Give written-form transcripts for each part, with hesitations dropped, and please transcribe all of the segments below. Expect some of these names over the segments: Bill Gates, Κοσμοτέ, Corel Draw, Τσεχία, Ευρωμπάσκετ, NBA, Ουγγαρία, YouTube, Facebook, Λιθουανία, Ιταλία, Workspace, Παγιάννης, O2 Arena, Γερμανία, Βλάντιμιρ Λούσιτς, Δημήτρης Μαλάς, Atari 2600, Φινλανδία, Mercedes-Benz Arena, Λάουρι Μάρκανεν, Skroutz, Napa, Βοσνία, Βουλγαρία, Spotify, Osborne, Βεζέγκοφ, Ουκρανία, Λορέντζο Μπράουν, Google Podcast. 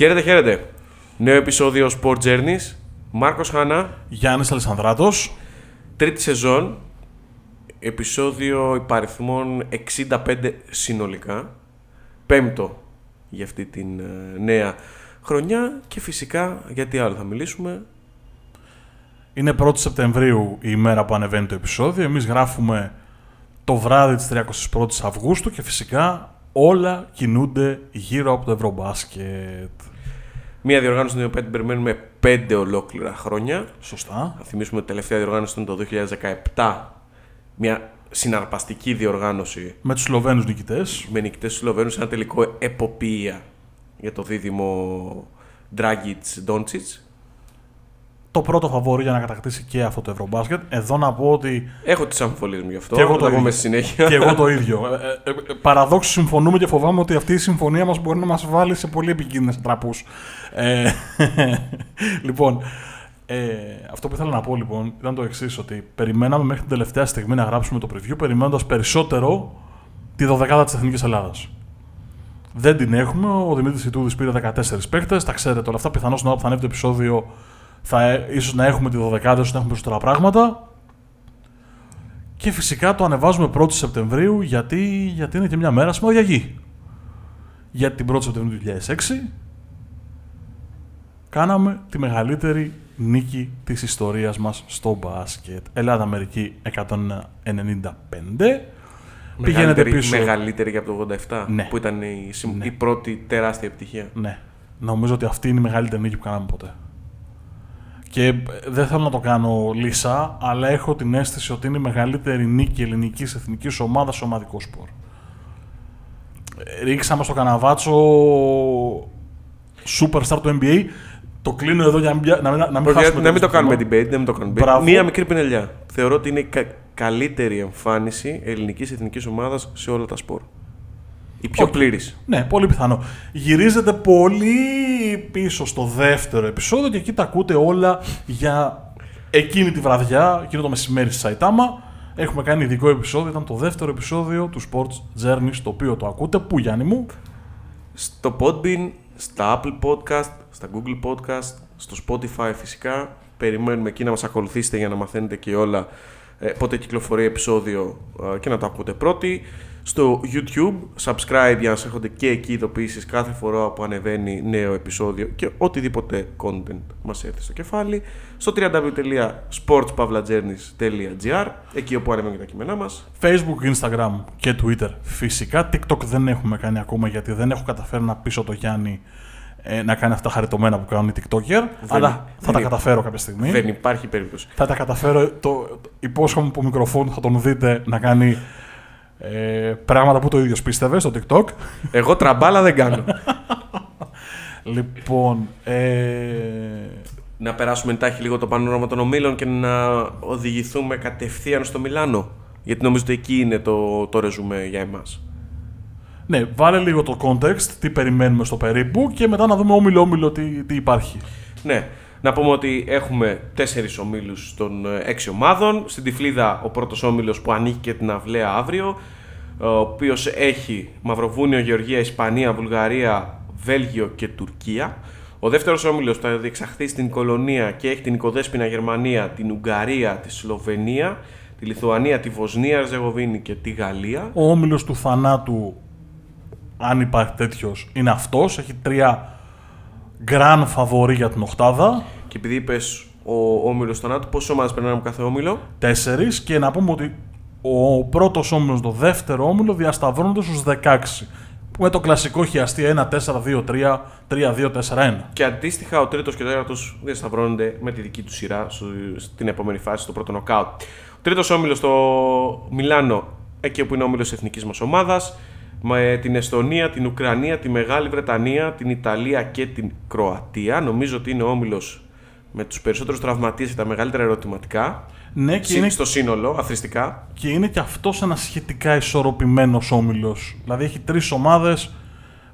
Χαίρετε, χαίρετε. Νέο επεισόδιο Sport Journeys. Μάρκος Χανά. Γιάννης Αλισανδράτος. Τρίτη σεζόν. Επεισόδιο υπαριθμών 65 συνολικά. Πέμπτο για αυτή την νέα χρονιά. Και φυσικά, γιατί άλλο θα μιλήσουμε. Είναι 1η Σεπτεμβρίου η ημέρα που ανεβαίνει το επεισόδιο. Εμείς γράφουμε το βράδυ της 31ης Αυγούστου και φυσικά όλα κινούνται γύρω από το Ευρωμπάσκετ. Μία διοργάνωση την οποία την περιμένουμε 5 ολόκληρα χρόνια. Σωστά. Θα θυμίσουμε ότι η τελευταία διοργάνωση ήταν το 2017. Μια συναρπαστική διοργάνωση. Με τους Σλοβένους νικητές. Με νικητές τους Σλοβένους, ένα τελικό εποπία για το δίδυμο Ντράγκιτς-Ντόντσιτς. Το πρώτο φαβόρι για να κατακτήσει και αυτό το Ευρωμπάσκετ. Εδώ να πω ότι. Έχω τις αμφιβολίες μου γι' αυτό. Και εγώ το συνέχεια. Και εγώ το ίδιο. Παραδόξως συμφωνούμε και φοβάμαι ότι αυτή η συμφωνία μας μπορεί να μας βάλει σε πολύ επικίνδυνες τραπούς. Λοιπόν, αυτό που ήθελα να πω λοιπόν ήταν το εξής: ότι περιμέναμε μέχρι την τελευταία στιγμή να γράψουμε το preview, περιμένοντας περισσότερο τη 12η της Εθνικής Ελλάδας. Δεν την έχουμε. Ο Δημήτρης Ιτούδης πήρε 14 παίκτες. Τα ξέρετε όλα αυτά. Πιθανώς να ανέβει το επεισόδιο. Ίσως να έχουμε τη 12η, ίσως να έχουμε περισσότερα πράγματα. Και φυσικά το ανεβάζουμε 1η Σεπτεμβρίου γιατί είναι και μια μέρα σημαδιακή. Για την 1η Σεπτεμβρίου του 2006 κάναμε τη μεγαλύτερη νίκη της ιστορίας μας στο μπάσκετ. Ελλάδα-Αμερική 195. Πηγαίνετε πίσω. Μεγαλύτερη και από το 87, ναι. Που ήταν η πρώτη τεράστια επιτυχία. Ναι. Νομίζω ότι αυτή είναι η μεγαλύτερη νίκη που κάναμε ποτέ. Και δεν θέλω να το κάνω λύσα, αλλά έχω την αίσθηση ότι είναι η μεγαλύτερη νίκη ελληνικής εθνικής ομάδας σε ομαδικό σπορ. Ρίξαμε στο καναβάτσο superstar του NBA. Το κλείνω εδώ για να μην χάσουμε. Να μην το κάνουμε debate. Μία μικρή πινελιά. Θεωρώ ότι είναι η καλύτερη εμφάνιση ελληνικής εθνικής ομάδας σε όλα τα σπορ. Η πιο πλήρης. Ναι, πολύ πιθανό. Γυρίζετε πολύ πίσω στο δεύτερο επεισόδιο και εκεί τα ακούτε όλα για εκείνη τη βραδιά, εκείνο το μεσημέρι στη Σαϊτάμα. Έχουμε κάνει ειδικό επεισόδιο, ήταν το δεύτερο επεισόδιο του Sports Journeys, το οποίο το ακούτε. Πού, Γιάννη μου? Στο Podbean, στα Apple Podcast, στα Google Podcast, στο Spotify φυσικά. Περιμένουμε εκεί να μας ακολουθήσετε για να μαθαίνετε και όλα πότε κυκλοφορεί επεισόδιο και να το ακούτε πρώτοι. Στο YouTube, subscribe για να σας έρχονται και εκεί ειδοποιήσεις κάθε φορά που ανεβαίνει νέο επεισόδιο και οτιδήποτε content μας έρθει στο κεφάλι. Στο www.sportspavlajourneys.gr, εκεί όπου ανεβαίνουν και τα κείμενά μας. Facebook, Instagram και Twitter φυσικά. TikTok δεν έχουμε κάνει ακόμα γιατί δεν έχω καταφέρει να πείσω το Γιάννη να κάνει αυτά τα χαριτωμένα που κάνουν οι TikToker. Αλλά θα τα καταφέρω κάποια στιγμή. Δεν υπάρχει περίπτωση. Θα τα καταφέρω. Υπόσχομαι από μικροφόν θα τον δείτε να κάνει. Πράγματα που το ίδιο πίστευε στο TikTok. Εγώ τραμπάλα δεν κάνω. Λοιπόν. Να περάσουμε εντάχει λίγο το πανόραμα των ομίλων και να οδηγηθούμε κατευθείαν στο Μιλάνο. Γιατί νομίζω ότι εκεί είναι το ρεζουμέ για εμάς. Ναι, βάλε λίγο το context, τι περιμένουμε στο περίπου και μετά να δούμε όμιλο-όμιλο τι υπάρχει. Ναι. Να πούμε ότι έχουμε 4 ομίλους των 6 ομάδων. Στην Τυφλίδα ο πρώτος όμιλος που ανήκει και την αυλαία αύριο, ο οποίος έχει Μαυροβούνιο, Γεωργία, Ισπανία, Βουλγαρία, Βέλγιο και Τουρκία. Ο δεύτερος όμιλος θα διεξαχθεί στην Πολωνία και έχει την οικοδέσποινα Γερμανία, την Ουγγαρία, τη Σλοβενία, τη Λιθουανία, τη Βοσνία, Ερζεγοβίνη και τη Γαλλία. Ο όμιλος του θανάτου, αν υπάρχει τέτοιος, είναι αυτός. Έχει 3 γκραν φαβορί για την οκτάδα. Και επειδή είπες ο όμιλος του θανάτου, πόσες ομάδες περνάμε από κάθε όμιλο? 4. Και να πούμε ότι ο πρώτος όμιλος, το δεύτερο όμιλο διασταυρώνονται στους 16. Με το κλασικό χιαστή 1-4-2-3-3-2-4-1. Και αντίστοιχα ο τρίτος και ο τέταρτος διασταυρώνονται με τη δική του σειρά στην επόμενη φάση, στο πρώτο νοκάουτ. Ο τρίτος όμιλος στο Μιλάνο, εκεί όπου είναι ο όμιλος εθνικής μας ομάδας, με την Εστονία, την Ουκρανία, τη Μεγάλη Βρετανία, την Ιταλία και την Κροατία. Νομίζω ότι είναι ο όμιλος με τους περισσότερους τραυματίες και τα μεγαλύτερα ερωτηματικά. Ναι, και είναι στο σύνολο, αθρηστικά. Και είναι και αυτός ένας σχετικά ισορροπημένος όμιλος. Δηλαδή έχει 3 ομάδες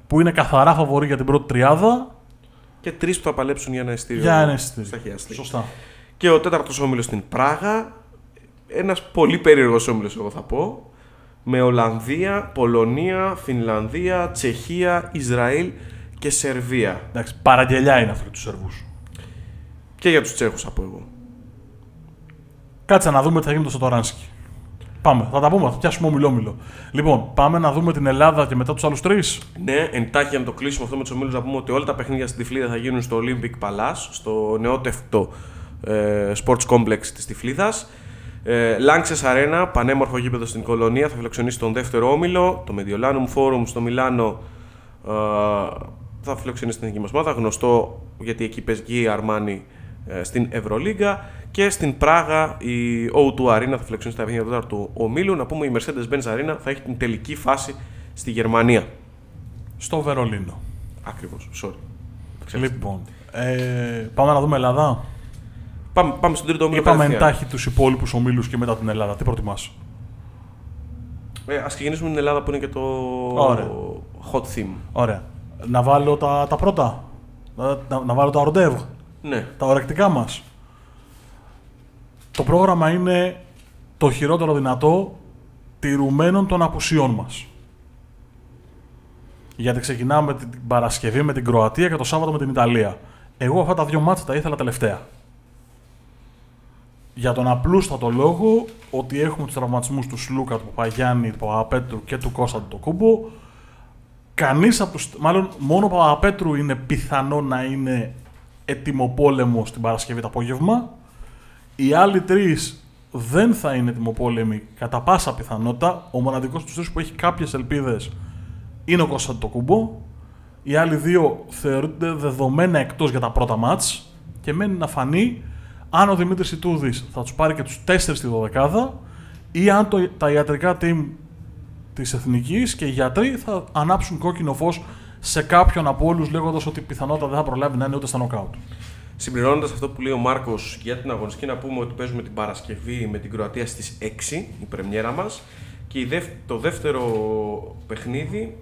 που είναι καθαρά φαβορί για την πρώτη τριάδα. Και 3 που θα παλέψουν για ένα ειστήριο. Για ένα ειστήριο. Σωστά. Και ο τέταρτος όμιλος στην Πράγα. Ένας πολύ περίεργος όμιλος, εγώ θα πω. Με Ολλανδία, Πολωνία, Φινλανδία, Τσεχία, Ισραήλ και Σερβία. Εντάξει, παραγγελιά είναι αυτό για τους Σερβούς. Και για τους Τσέχους από εγώ. Κάτσε να δούμε τι θα γίνει το Σατοράνσκι. Πάμε, θα τα πούμε, θα πιάσουμε ομιλόμιλο. Λοιπόν, πάμε να δούμε την Ελλάδα και μετά τους άλλους τρεις. Ναι, εντάχει για να το κλείσουμε αυτό με τους ομίλους, να πούμε ότι όλα τα παιχνίδια στην Τυφλίδα θα γίνουν στο Olympic Palace, στο νεότευτο sports complex της Τυφλίδας. Λάνξες Αρένα, πανέμορφο γήπεδο στην Κολονία, θα φιλοξενήσει τον δεύτερο όμιλο. Το Mediolanum Forum στο Μιλάνο θα φιλοξενήσει την εθνική μας ομάδα, γνωστό γιατί εκεί παίζει η Αρμάνι στην Ευρωλίγκα. Και στην Πράγα η O2 Arena θα φιλοξενήσει τα παιχνίδια του τέταρτου ομίλου. Να πούμε η Mercedes-Benz Arena θα έχει την τελική φάση στη Γερμανία. Στο Βερολίνο. Ακριβώς, sorry. Λοιπόν, πάμε να δούμε Ελλάδα. Πάμε στον τρίτο όμιλο. Είπαμε εντάχει τους υπόλοιπους ομίλους και μετά την Ελλάδα. Τι προτιμάς? Ας ξεκινήσουμε την Ελλάδα που είναι και το ωραία. Hot theme. Ωραία. Να βάλω τα πρώτα. Να βάλω τα ροντεύ. Ναι. Τα ορακτικά μας. Το πρόγραμμα είναι το χειρότερο δυνατό τηρουμένων των απουσιών μας. Γιατί ξεκινάμε την Παρασκευή με την Κροατία και το Σάββατο με την Ιταλία. Εγώ αυτά τα δύο μάτσα τα ήθελα τελευταία. Για τον απλούστατο λόγο ότι έχουμε τους τραυματισμούς του Σλούκα, του Παγιάννη, του Παπαπέτρου και του Κώστα του Κούμπο. Κανείς από τους. Μάλλον μόνο ο Παπαπέτρου είναι πιθανό να είναι ετοιμοπόλεμος την Παρασκευή το απόγευμα. Οι άλλοι τρεις δεν θα είναι ετοιμοπόλεμοι κατά πάσα πιθανότητα. Ο μοναδικός τους τρεις που έχει κάποιες ελπίδες είναι ο Κώστα του Κούμπο. Οι άλλοι δύο θεωρούνται δεδομένα εκτός για τα πρώτα μάτς και μένει να φανεί αν ο Δημήτρης Ιτούδης θα τους πάρει και τους 4 στη 12 ή αν τα ιατρικά team της Εθνικής και οι γιατροί θα ανάψουν κόκκινο φως σε κάποιον από όλους λέγοντας ότι πιθανότατα δεν θα προλάβει να είναι ούτε στα νοκάουτ. Συμπληρώνοντας αυτό που λέει ο Μάρκος για την αγωνιστική, να πούμε ότι παίζουμε την Παρασκευή με την Κροατία στις 6, η πρεμιέρα μας, και το δεύτερο παιχνίδι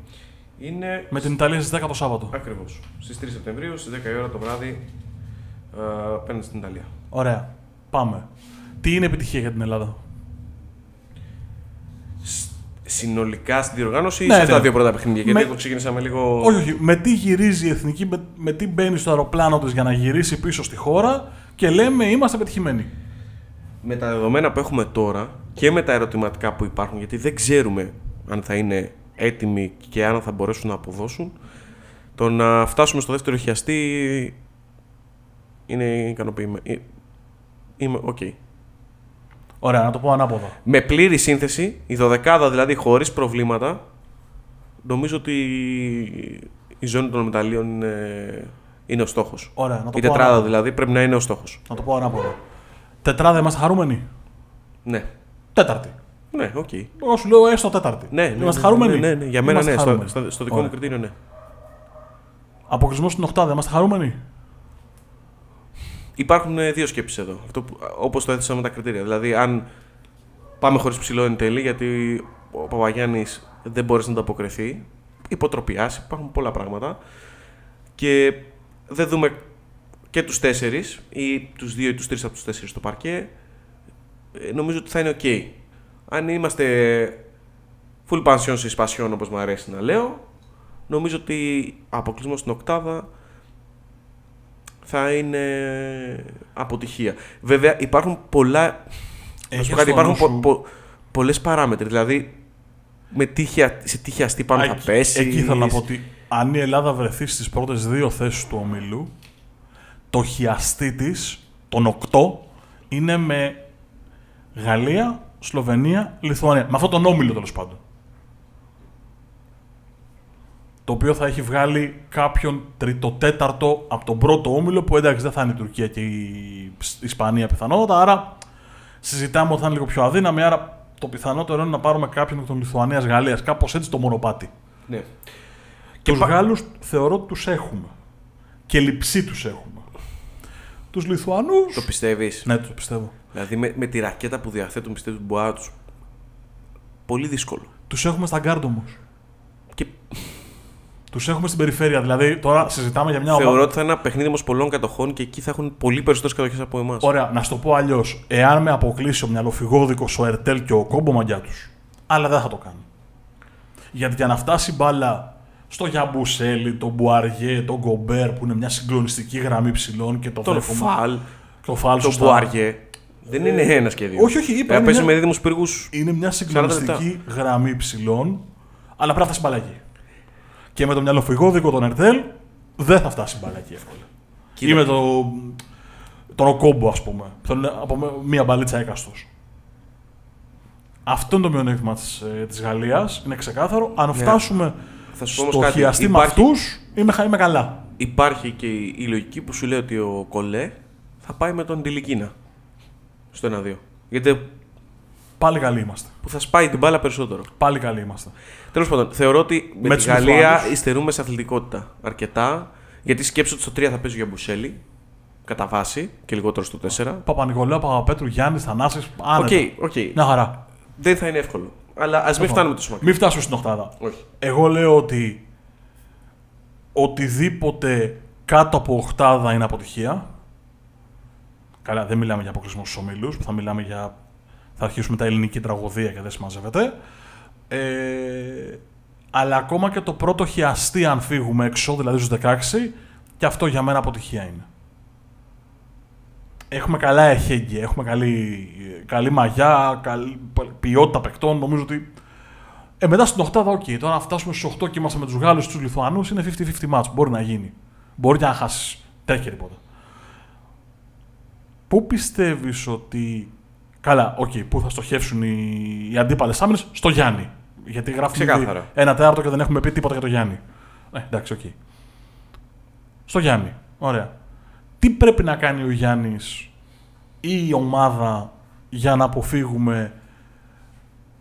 είναι με την Ιταλία στις 10 το Σάββατο. Ακριβώς. Στις 3 Σεπτεμβρίου, στις 10 η ώρα το βράδυ. Παίρνει στην Ιταλία. Ωραία. Πάμε. Τι είναι επιτυχία για την Ελλάδα? Συνολικά στην διοργάνωση, ναι, ή σε τα δύο πρώτα παιχνίδια? Γιατί το ξεκινήσαμε λίγο. Όχι. Με τι γυρίζει η εθνική, με τι μπαίνει στο αεροπλάνο της για να γυρίσει πίσω στη χώρα και λέμε είμαστε πετυχημένοι. Με τα δεδομένα που έχουμε τώρα και με τα ερωτηματικά που υπάρχουν, γιατί δεν ξέρουμε αν θα είναι έτοιμοι και αν θα μπορέσουν να αποδώσουν, το να φτάσουμε στο δεύτερο χιαστή. Είναι ικανοποιημένο. Είμαι οκ. Okay. Ωραία, να το πω ανάποδα. Με πλήρη σύνθεση, η 12η δηλαδή χωρίς προβλήματα, νομίζω ότι η ζώνη των μεταλλίων είναι ο στόχος. Ωραία, να το η πω τετράδα ανάποδα. Δηλαδή πρέπει να είναι ο στόχος. Να το πω ανάποδα. Τετράδα είμαστε χαρούμενοι. Ναι. Τέταρτη. Ναι, οκ. Okay. Εγώ σου λέω έστω τέταρτη. Ναι, ναι, είμαστε χαρούμενοι. Ναι. Για μένα είμαστε, ναι. Στο δικό μου κριτήριο, ναι. Αποκλεισμό στην 8η, είμαστε χαρούμενοι. Υπάρχουν δύο σκέψεις εδώ, όπως το έθεσα με τα κριτήρια. Δηλαδή, αν πάμε χωρίς ψηλό εν τέλει, γιατί ο Παπαγιάννης δεν μπόρεσε να ανταποκριθεί, υποτροπιάσει, υπάρχουν πολλά πράγματα. Και δεν δούμε και τους τέσσερις, ή τους δύο ή τους τρεις από τους τέσσερις στο παρκέ, νομίζω ότι θα είναι ok. Αν είμαστε full pension σε σπασιόν, όπως μου αρέσει να λέω, νομίζω ότι αποκλεισμό στην οκτάδα θα είναι αποτυχία. Βέβαια υπάρχουν πολλά. Πολλές παράμετροι. Δηλαδή, σε τι χιαστή πάνω θα πέσει. Εκεί θέλω να πω ότι αν η Ελλάδα βρεθεί στις πρώτες δύο θέσεις του ομίλου, το χιαστή της, τον 8, είναι με Γαλλία, Σλοβενία, Λιθουανία. Με αυτόν τον όμιλο τέλος πάντων. Το οποίο θα έχει βγάλει κάποιον τρίτο-τέταρτο από τον πρώτο όμιλο, που εντάξει δεν θα είναι η Τουρκία και η Ισπανία πιθανότατα. Άρα συζητάμε ότι θα είναι λίγο πιο αδύναμη. Άρα το πιθανότερο είναι να πάρουμε κάποιον από τον Λιθουανίας-Γαλλίας. Κάπως έτσι το μονοπάτι. Ναι. Και τους Γάλλους θεωρώ ότι τους έχουμε. Και λειψή τους έχουμε. Τους Λιθουανούς. Το πιστεύεις? Ναι, το πιστεύω. Δηλαδή με τη ρακέτα που διαθέτουν, πιστεύω την μποά τους. Πολύ δύσκολο. Τους έχουμε στα γκάρντ όμως. Και τους έχουμε στην περιφέρεια, δηλαδή τώρα συζητάμε για μια ομάδα. Θεωρώ ότι θα είναι ένα παιχνίδι όμως πολλών κατοχών και εκεί θα έχουν πολύ περισσότερες κατοχές από εμάς. Ωραία, να σου το πω αλλιώς. Εάν με αποκλείσει ο μυαλοφυγόδικος, ο Ερτέλ και ο Κόμπο, μαγιά τους. Αλλά δεν θα το κάνει. Γιατί για να φτάσει μπάλα στο Γιαμπουσέλη, τον Μπουαριέ, τον Γκομπέρ που είναι μια συγκλονιστική γραμμή ψηλών και το βλέπουμε. Το Φαλ, τον Μπουαριέ. Δεν είναι ένας και δύο. Όχι, όχι, είπα. Παίζει με δίδυμους πύργους. Είναι μια συγκλονιστική γραμμή ψηλών, αλλά πρέπει να φτάσει μπαλάκι. Και με το μυαλοφυγό δίκο τον Ερτέλ δεν θα φτάσει μπαλάκι εύκολα. Ή με τον Οκόμπο, ας πούμε. Από μία μπαλίτσα έκαστος. Αυτό είναι το μειονέκτημα της Γαλλίας. Είναι ξεκάθαρο. Αν φτάσουμε στο χειαστή με αυτούς, είμαι καλά. Υπάρχει και η λογική που σου λέει ότι ο Κολέ θα πάει με τον Τιλικίνα στο 1-2. Γιατί πάλι καλοί είμαστε. Που θα σπάει την μπάλα περισσότερο. Πάλι καλοί είμαστε. Τέλος πάντων, θεωρώ ότι με τη Γαλλία υστερούμε σε αθλητικότητα αρκετά. Γιατί σκέψω ότι στο 3 θα παίζει για Μπουσέλη. Κατά βάση και λιγότερο στο 4. Παπα-Νικολάου, Παπαπέτρου, Γιάννη, Θανάσης. Οκ. Μια χαρά. Δεν θα είναι εύκολο. Αλλά ας μην φτάνουμε τόσο μακριά. Μην φτάσουμε στην οκτάδα. Όχι. Εγώ λέω ότι οτιδήποτε κάτω από οκτάδα είναι αποτυχία. Καλά, δεν μιλάμε για αποκλεισμούς στους ομίλους. Θα αρχίσουμε τα ελληνική τραγωδία και δεν συμμαζεύεται. Αλλά ακόμα και το πρώτο χιαστή, αν φύγουμε έξω, δηλαδή στους 16, και αυτό για μένα αποτυχία είναι. Έχουμε καλά εχέγγυα, έχουμε καλή μαγιά, καλή ποιότητα παικτών. Νομίζω ότι. Μετά στην 8, okay. Τώρα, αν φτάσουμε στους 8 και είμαστε με τους Γάλλους και τους Λιθουανούς, είναι 50-50 μάτς. Μπορεί να γίνει. Μπορεί και να χάσει. Τρέχει τίποτα. Πού πιστεύεις ότι. Καλά, okay, πού θα στοχεύσουν οι αντίπαλες άμυνες, στο Γιάννη. Γιατί γράφει ένα τέταρτο και δεν έχουμε πει τίποτα για το Γιάννη. Εντάξει, οκ. Okay. Στο Γιάννη. Ωραία. Τι πρέπει να κάνει ο Γιάννης ή η ομάδα για να αποφύγουμε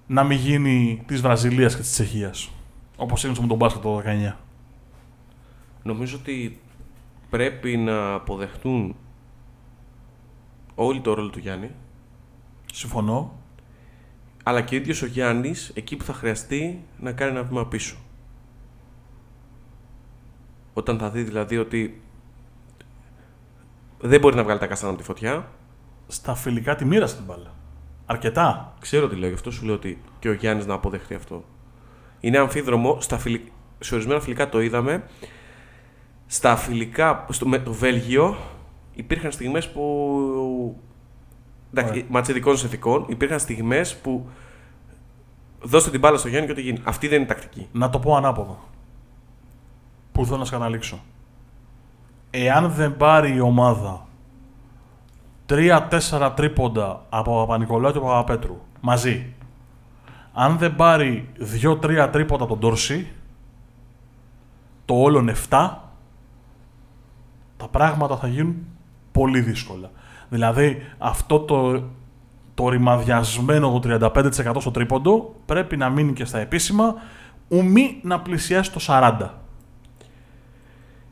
να μην γίνει της Βραζιλίας και της Τσεχίας, όπως έγινε με τον μπάσκετ το 19. Νομίζω ότι πρέπει να αποδεχτούν όλοι το ρόλο του Γιάννη. Συμφωνώ. Αλλά και ο ίδιος ο Γιάννης, εκεί που θα χρειαστεί να κάνει ένα βήμα πίσω. Όταν θα δει δηλαδή ότι δεν μπορεί να βγάλει τα καστάνα από τη φωτιά. Στα φιλικά τη μοίρασε την μπάλα. Αρκετά. Ξέρω τι λέω, γι' αυτό σου λέω ότι και ο Γιάννης να αποδεχτεί αυτό. Είναι αμφίδρομο. Σε ορισμένα φιλικά το είδαμε. Στα φιλικά με το Βέλγιο υπήρχαν στιγμές που. Εντάξει, ματσιδικών συνθηκών, υπήρχαν στιγμές που δώστε την μπάλα στο Γιάννη και ό,τι γίνει. Αυτή δεν είναι τακτική. Να το πω ανάποδα. Πού θέλω να σκαναλήξω. Εάν δεν πάρει η ομάδα 3-4 τρίποντα από Παπα-Νικολάου και Παπα-Πέτρου μαζί, αν δεν πάρει 2-3 τρίποντα από τον Ντόρση, το όλον 7, τα πράγματα θα γίνουν πολύ δύσκολα. Δηλαδή αυτό το ρημαδιασμένο το 35% στο τρίποντο πρέπει να μείνει και στα επίσημα, ουμή να πλησιάσει το 40%.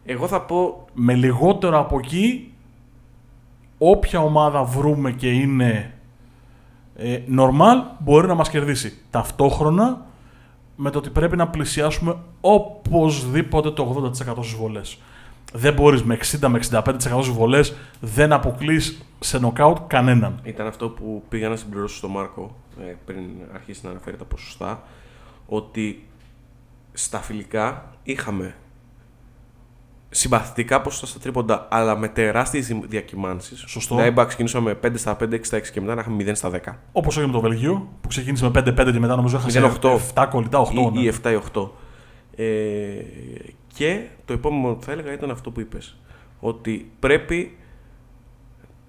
Εγώ θα πω με λιγότερο από εκεί, όποια ομάδα βρούμε και είναι normal μπορεί να μας κερδίσει. Ταυτόχρονα με το ότι πρέπει να πλησιάσουμε οπωσδήποτε το 80% στις βολές. Δεν μπορείς με 60 με 65% στις βολές, δεν αποκλείς σε νοκάουτ κανέναν. Ήταν αυτό που πήγα να συμπληρώσω στον Μάρκο πριν αρχίσει να αναφέρει τα ποσοστά, ότι στα φιλικά είχαμε συμπαθητικά ποσοστά στα τρίποντα, αλλά με τεράστιες διακυμάνσεις. Σωστό. Να είπα, ξεκινήσαμε 5 στα 5, 6 στα 6 και μετά να είχαμε 0 στα 10. Όπως έγινε με το Βελγίο, που ξεκίνησε με 5-5 και μετά νομίζω έχασε 7 κολλητά, 8. Ή 7 ή 8. Και το επόμενο που θα έλεγα ήταν αυτό που είπες. Ότι πρέπει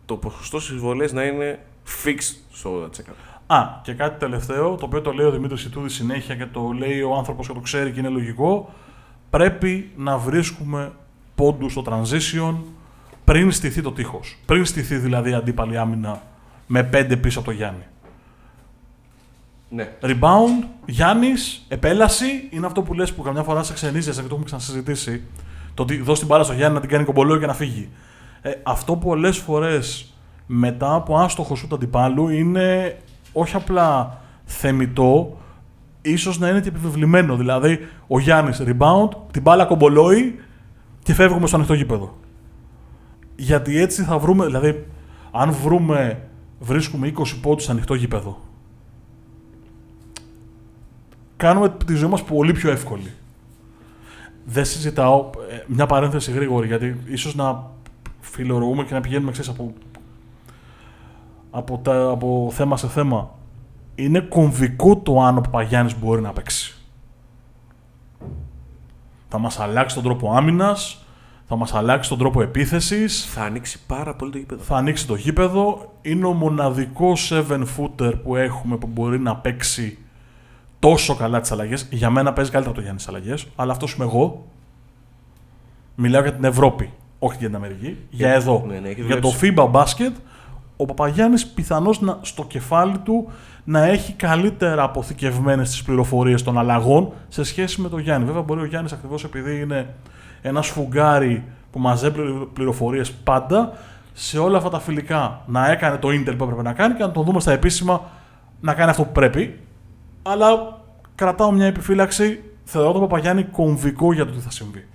το ποσοστό στις βολές να είναι fixed στο 80%. Και κάτι τελευταίο, το οποίο το λέει ο Δημήτρης Ιτούδης συνέχεια και το λέει ο άνθρωπος και το ξέρει και είναι λογικό. Πρέπει να βρίσκουμε πόντους στο transition πριν στηθεί το τείχος. Πριν στηθεί δηλαδή η αντίπαλη άμυνα με 5 πίσω από το Γιάννη. Ναι. Rebound, Γιάννης, επέλαση, είναι αυτό που λες που καμιά φορά σε ξενίζει, και το έχουμε ξανασυζητήσει. Το ότι δώσει την μπάλα στο Γιάννη να την κάνει κομπολόι και να φύγει. Αυτό πολλές φορές μετά από άστοχο σουτ αντιπάλου είναι όχι απλά θεμιτό, ίσως να είναι και επιβεβλημένο. Δηλαδή, ο Γιάννης rebound, την μπάλα κομπολόι και φεύγουμε στο ανοιχτό γήπεδο. Γιατί έτσι θα βρούμε, δηλαδή, αν βρίσκουμε 20 πόντους στο ανοιχτό γήπεδο, κάνουμε τη ζωή μας πολύ πιο εύκολη. Δεν συζητάω. Μια παρένθεση γρήγορη, γιατί ίσως να φιλορωγούμε και να πηγαίνουμε εξής από θέμα σε θέμα. Είναι κομβικό το αν ο Παγιάννης μπορεί να παίξει. Θα μας αλλάξει τον τρόπο άμυνας, θα μας αλλάξει τον τρόπο επίθεσης. Θα ανοίξει πάρα πολύ το γήπεδο. Θα ανοίξει το γήπεδο. Είναι ο μοναδικός 7-footer που έχουμε που μπορεί να παίξει τόσο καλά τις αλλαγές. Για μένα παίζει καλύτερα από το Γιάννη στις αλλαγές, αλλά αυτός είμαι εγώ. Μιλάω για την Ευρώπη, όχι για την Αμερική. Για εδώ. Ναι, για το FIBA μπάσκετ, ο Παπαγιάννης πιθανώς στο κεφάλι του να έχει καλύτερα αποθηκευμένες τις πληροφορίες των αλλαγών σε σχέση με τον Γιάννη. Βέβαια, μπορεί ο Γιάννης ακριβώς επειδή είναι ένα σφουγγάρι που μαζεύει πληροφορίες πάντα, σε όλα αυτά τα φιλικά να έκανε το ίντερ που έπρεπε να κάνει και να τον δούμε στα επίσημα να κάνει αυτό που πρέπει. Αλλά κρατάω μια επιφύλαξη. Θεωρώ τον Παπαγιάννη κομβικό για το τι θα συμβεί.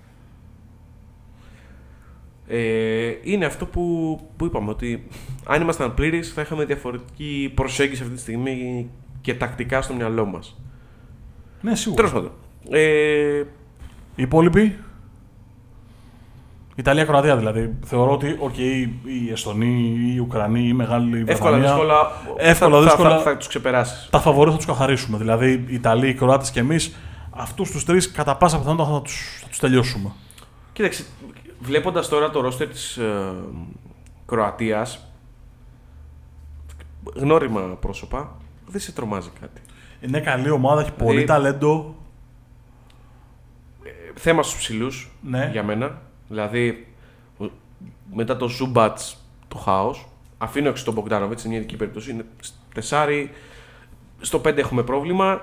Είναι αυτό που είπαμε, ότι αν ήμασταν πλήρεις θα είχαμε διαφορετική προσέγγιση αυτή τη στιγμή και τακτικά στο μυαλό μας. Ναι, σίγουρα. Τέλος πάντων. Οι υπόλοιποι. Ιταλία, Κροατία δηλαδή. Θεωρώ ότι οι Εστονοί, οι Ουκρανοί, η Μεγάλη Βρετανία. Εύκολα δύσκολα. Θα τους ξεπεράσεις. Τα φαβορί θα τους καθαρίσουμε. Δηλαδή οι Ιταλοί, οι Κροάτες και εμείς, αυτούς τους τρεις κατά πάσα πιθανότητα θα τους τελειώσουμε. Κοίταξε. Βλέποντας τώρα το roster της Κροατίας, γνώριμα πρόσωπα, δεν σε τρομάζει κάτι. Είναι καλή ομάδα, έχει πολύ ταλέντο. Θέμα στους ψηλούς, ναι, για μένα. Δηλαδή, μετά το Ζουμπάτς, το χάος. Αφήνω έξω τον Μπογκντάνοβιτς, είναι μια ειδική περίπτωση. Είναι τεσσάρι, στο 5 έχουμε πρόβλημα.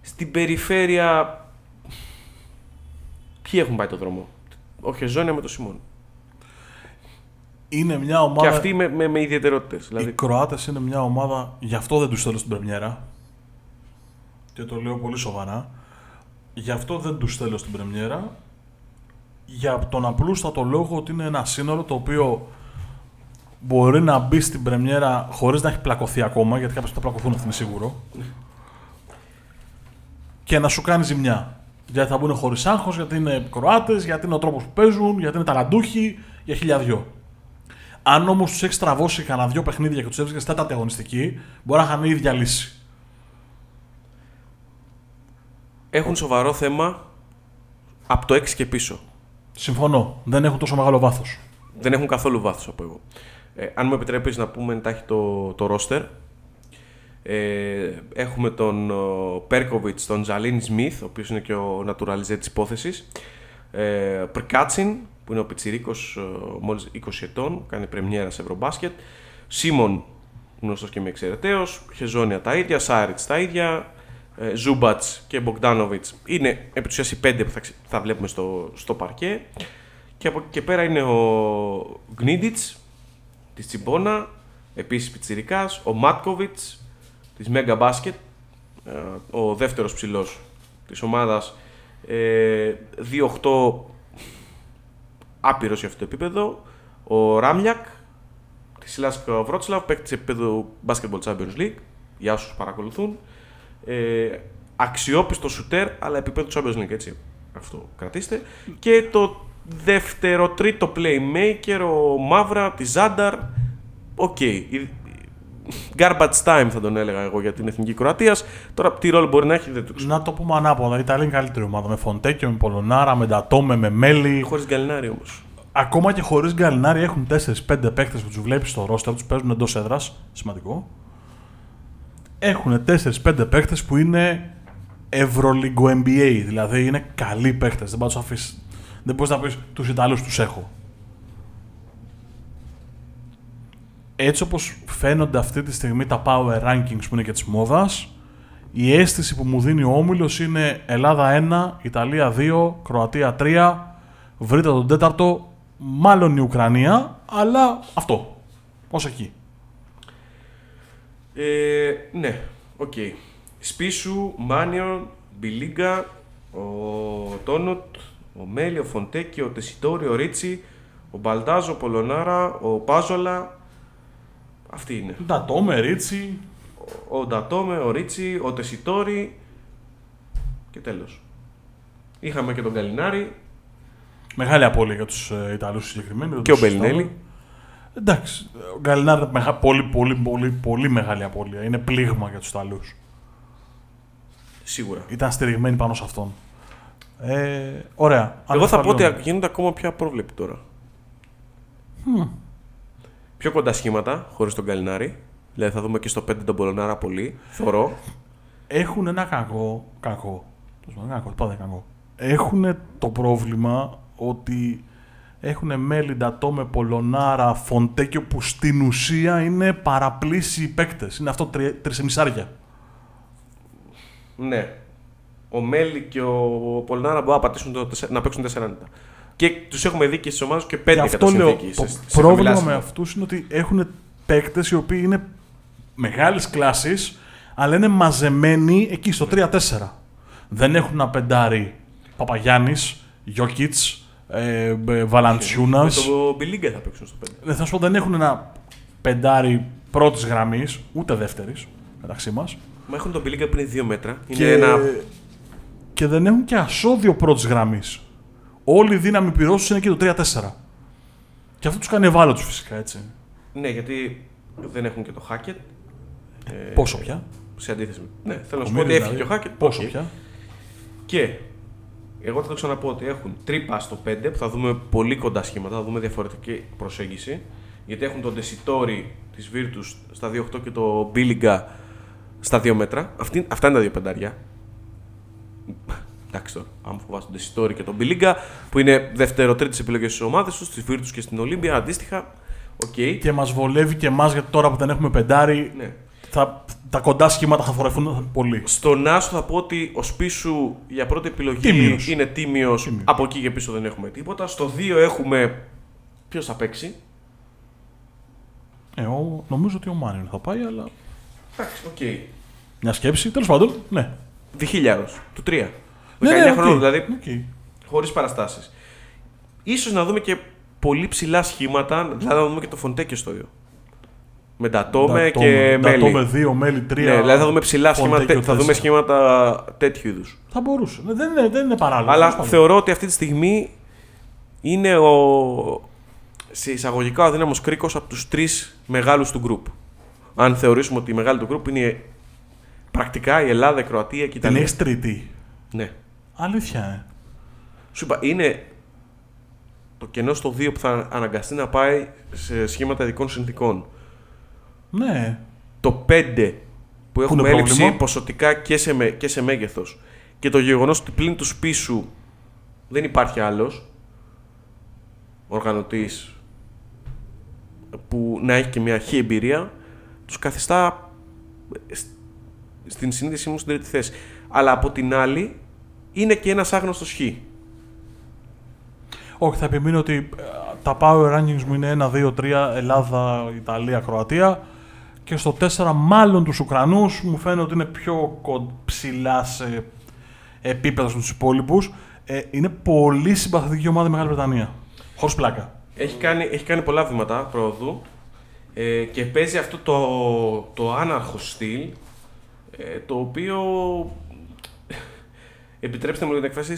Στην περιφέρεια, ποιοι έχουν πάει το δρόμο. Ο Χεζόνια με το Σιμών. Είναι μια ομάδα. Και αυτοί με ιδιαιτερότητες. Δηλαδή. Οι Κροάτες είναι μια ομάδα, γι' αυτό δεν τους θέλω στην πρεμιέρα. Και το λέω πολύ σοβαρά. Γι' αυτό δεν τους θέλω στην πρεμιέρα. Για τον απλούστατο λόγο ότι είναι ένα σύνολο το οποίο μπορεί να μπει στην πρεμιέρα χωρίς να έχει πλακωθεί ακόμα. Γιατί κάποιοι θα πλακωθούν, αυτό είναι σίγουρο. Και να σου κάνει ζημιά. Γιατί θα μπουν χωρίς άγχος, γιατί είναι Κροάτες, γιατί είναι ο τρόπος που παίζουν, γιατί είναι ταλαντούχοι, για χιλιαδιό. Αν όμως τους έχεις τραβώσει κανένα δυο παιχνίδια και τους έβρισκες τέταρτη αγωνιστική, μπορεί να είχαν η ίδια λύση. Έχουν σοβαρό θέμα από το 6 και πίσω. Συμφωνώ. Δεν έχουν τόσο μεγάλο βάθος. Δεν έχουν καθόλου βάθος από εγώ. Αν μου επιτρέπεις να πούμε εντάχει το ρόστερ. Έχουμε τον Πέρκοβιτς, τον Ζαλίνι Σμιθ, ο οποίος είναι και ο naturalized της υπόθεσης, Πρικάτσιν, που είναι ο πιτσιρίκος, μόλις 20 ετών, κάνει πρεμιέρα σε Ευρωμπάσκετ, Σίμον, γνωστός και με εξαιρεταίος, Χεζόνια τα ίδια, Σάριτς τα ίδια, Ζούμπατς και Μπογκντάνοβιτς. Είναι επί της ουσίας οι 5 που θα βλέπουμε στο παρκέ. Και από εκεί και πέρα είναι ο Γκνίντιτς της Τσιμπόνα, επίσης πιτσιρικάς, ο Μάτκοβιτς της Mega Basket, ο δεύτερος ψηλός της ομάδας, 2-8, άπειρος για αυτό το επίπεδο, ο Ράμιακ της Λάσκα Βρότσλαβ, παίκτης επίπεδο Basketball Champions League, για όσους παρακολουθούν, αξιόπιστο σουτέρ, αλλά επίπεδο Champions League, έτσι, αυτό κρατήστε, και το δεύτερο τρίτο playmaker, ο Μαύρα της Ζάνταρ, Garbage time θα τον έλεγα εγώ για την εθνική Κροατίας. Τώρα τι ρόλο μπορεί να έχει δεν το ξέρω. Να το πούμε ανάποδα. Η Ιταλία είναι καλύτερη ομάδα. Με Φοντέκιο, με Πολωνάρα, με Ντατόμε, με Μέλι. Χωρίς Γκαλινάρι όμως. Ακόμα και χωρίς Γκαλινάρι έχουν 4-5 παίκτες που τους βλέπεις στο ρόστερ, τους παίζουν εντός έδρας. Σημαντικό. Έχουν 4-5 παίκτες που είναι Ευρωλίγκο NBA. Δηλαδή είναι καλοί παίκτες. Δεν μπορείς να πεις, τους Ιταλούς τους έχω. Έτσι όπως φαίνονται αυτή τη στιγμή τα power rankings που είναι και της μόδας, η αίσθηση που μου δίνει ο όμιλος είναι Ελλάδα 1, Ιταλία 2, Κροατία 3, βρείτε τον τέταρτο, μάλλον η Ουκρανία, αλλά αυτό, ως εκεί. Ναι, οκ. Okay. Σπίσου, Μάνιον, Μπιλίγκα, ο Τόνοτ, ο Μέλι, ο Φοντέκι, ο Τεσιτόρι, ο Ρίτσι, ο Μπαλτάζο, ο Πολωνάρα, ο Πάζολα. Αυτή είναι. Ντατόμε, Ρίτσι. Ο Ντατόμε, ο Ρίτσι, ο Τεσιτόρι. Και τέλος. Είχαμε και τον Καλινάρη. Μεγάλη απώλεια για τους Ιταλούς συγκεκριμένα. Και ο Μπελινέλη. Εντάξει, ο Γκαλινάρη ήταν πολύ μεγάλη απώλεια. Είναι πλήγμα για τους Ιταλούς. Σίγουρα. Ήταν στηριγμένοι πάνω σε αυτόν. Ωραία. Εγώ θα πω ότι γίνονται ακόμα πιο απρόβλεπτοι τώρα. Πιο κοντά σχήματα, χωρίς τον Γκαλινάρη. Δηλαδή θα δούμε και στο 5 τον Πολωνάρα πολύ. Θωρώ. Έχουν ένα κακό. Έχουν το πρόβλημα ότι έχουν μέλη Ντατό με Πολωνάρα, Φοντέκιο που στην ουσία είναι παραπλήσιοι παίκτες. Είναι αυτό τρισεμισάρια. Ναι. Ο Μέλη και ο Πολωνάρα μπορούν να παίξουν 4-90. Και τους έχουμε δει και στις ομάδες και 5 εκατοσυνδίκη. Το πρόβλημα με αυτούς είναι ότι έχουν παίκτες οι οποίοι είναι μεγάλης κλάσης, αλλά είναι μαζεμένοι εκεί στο 3-4. Δεν έχουν ένα πεντάρι Παπαγιάννης, Γιόκιτς, Βαλαντσιούνας. Με το Μπιλίγκα θα παίξουν στο πέντε. Θα σου πω, δεν έχουν ένα πεντάρι πρώτης γραμμής, ούτε δεύτερης μεταξύ μας. Μα έχουν τον Μπιλίγκα πριν 2 μέτρα. Και... και δεν έχουν και ασώδιο πρώτης γραμμής. Όλη η δύναμη πυρός είναι και το 3-4. Και αυτό τους κάνει ευάλωτους φυσικά, έτσι. Ναι, γιατί δεν έχουν και το Χάκετ. Πόσο πια. Σε αντίθεση με. Ναι, θέλω να σου πω ότι έφυγε δηλαδή, και ο Χάκετ. Πόσο πια. Και εγώ θα το ξαναπώ ότι έχουν τρύπα στο 5 που θα δούμε πολύ κοντά σχήματα, θα δούμε διαφορετική προσέγγιση. Γιατί έχουν τον Τεσιτόρι της Βίρτους στα 2-8 και τον Μπίλιγκα στα 2 μέτρα. Αυτά είναι τα δύο πεντάρια. Εντάξει τώρα, άμα φοβάσαι τον Τεσιτόρι και τον Μπίλιγκα που είναι δευτεροτρίτης επιλογές στις ομάδες τους, στις Βίρτους και στην Ολύμπια, αντίστοιχα. Okay. Και μας βολεύει και εμάς γιατί τώρα που δεν έχουμε πεντάρι. Ναι. Τα κοντά σχήματα θα φορεθούν πολύ. Στον Άσο θα πω ότι ο Σπίσου για πρώτη επιλογή τίμιος. Είναι τίμιος. Από εκεί και πίσω δεν έχουμε τίποτα. Στο 2 έχουμε. Ποιος θα παίξει. Νομίζω ότι ο Μάνιν θα πάει, αλλά. Εντάξει, οκ. Okay. Μια σκέψη, τέλος πάντων, ναι. Διχίλιαρος, του 3. 19 χρόνων δηλαδή. Okay. Χωρίς παραστάσεις. Ίσως να δούμε και πολύ ψηλά σχήματα, δηλαδή να δούμε και το Φοντέκιο στο 2. Με Ντατόμε και Μέλι. Ντατόμε 2, Μέλι 3. Ναι, δηλαδή θα δούμε ψηλά σχήματα, θα δούμε σχήματα τέτοιου είδους. Θα μπορούσε. Δεν είναι παράλογο. Αλλά θεωρώ ότι αυτή τη στιγμή είναι σε εισαγωγικά ο αδύναμος κρίκος από τους τρεις μεγάλους του γκρουπ. Αν θεωρήσουμε ότι η μεγάλη του γκρουπ είναι πρακτικά η Ελλάδα, η Κροατία και η Ιταλία. Την έχεις τρίτη. Ναι. Αλήθεια, Σου είπα, είναι το κενό στο 2 που θα αναγκαστεί να πάει σε σχήματα ειδικών συνθηκών. Ναι. Το 5 που έχουμε έλλειψη ποσοτικά και σε μέγεθος και το γεγονός ότι πλην του Σπίσου δεν υπάρχει άλλος οργανωτής που να έχει και μια χή εμπειρία τους καθιστά στην συνείδησή μου στην τρίτη θέση. Αλλά από την άλλη είναι και ένας άγνωστος χ. Όχι, θα επιμείνω ότι τα power rankings μου είναι 1, 2, 3 Ελλάδα, Ιταλία, Κροατία. Και στο 4 μάλλον τους Ουκρανούς, μου φαίνεται ότι είναι πιο ψηλά σε επίπεδα στους υπόλοιπους. Είναι πολύ συμπαθητική ομάδα η Μεγάλη Βρετανία. Χωρίς πλάκα. Έχει κάνει πολλά βήματα προοδού και παίζει αυτό το άναρχο στυλ, το οποίο, επιτρέψτε μου την εκφράση,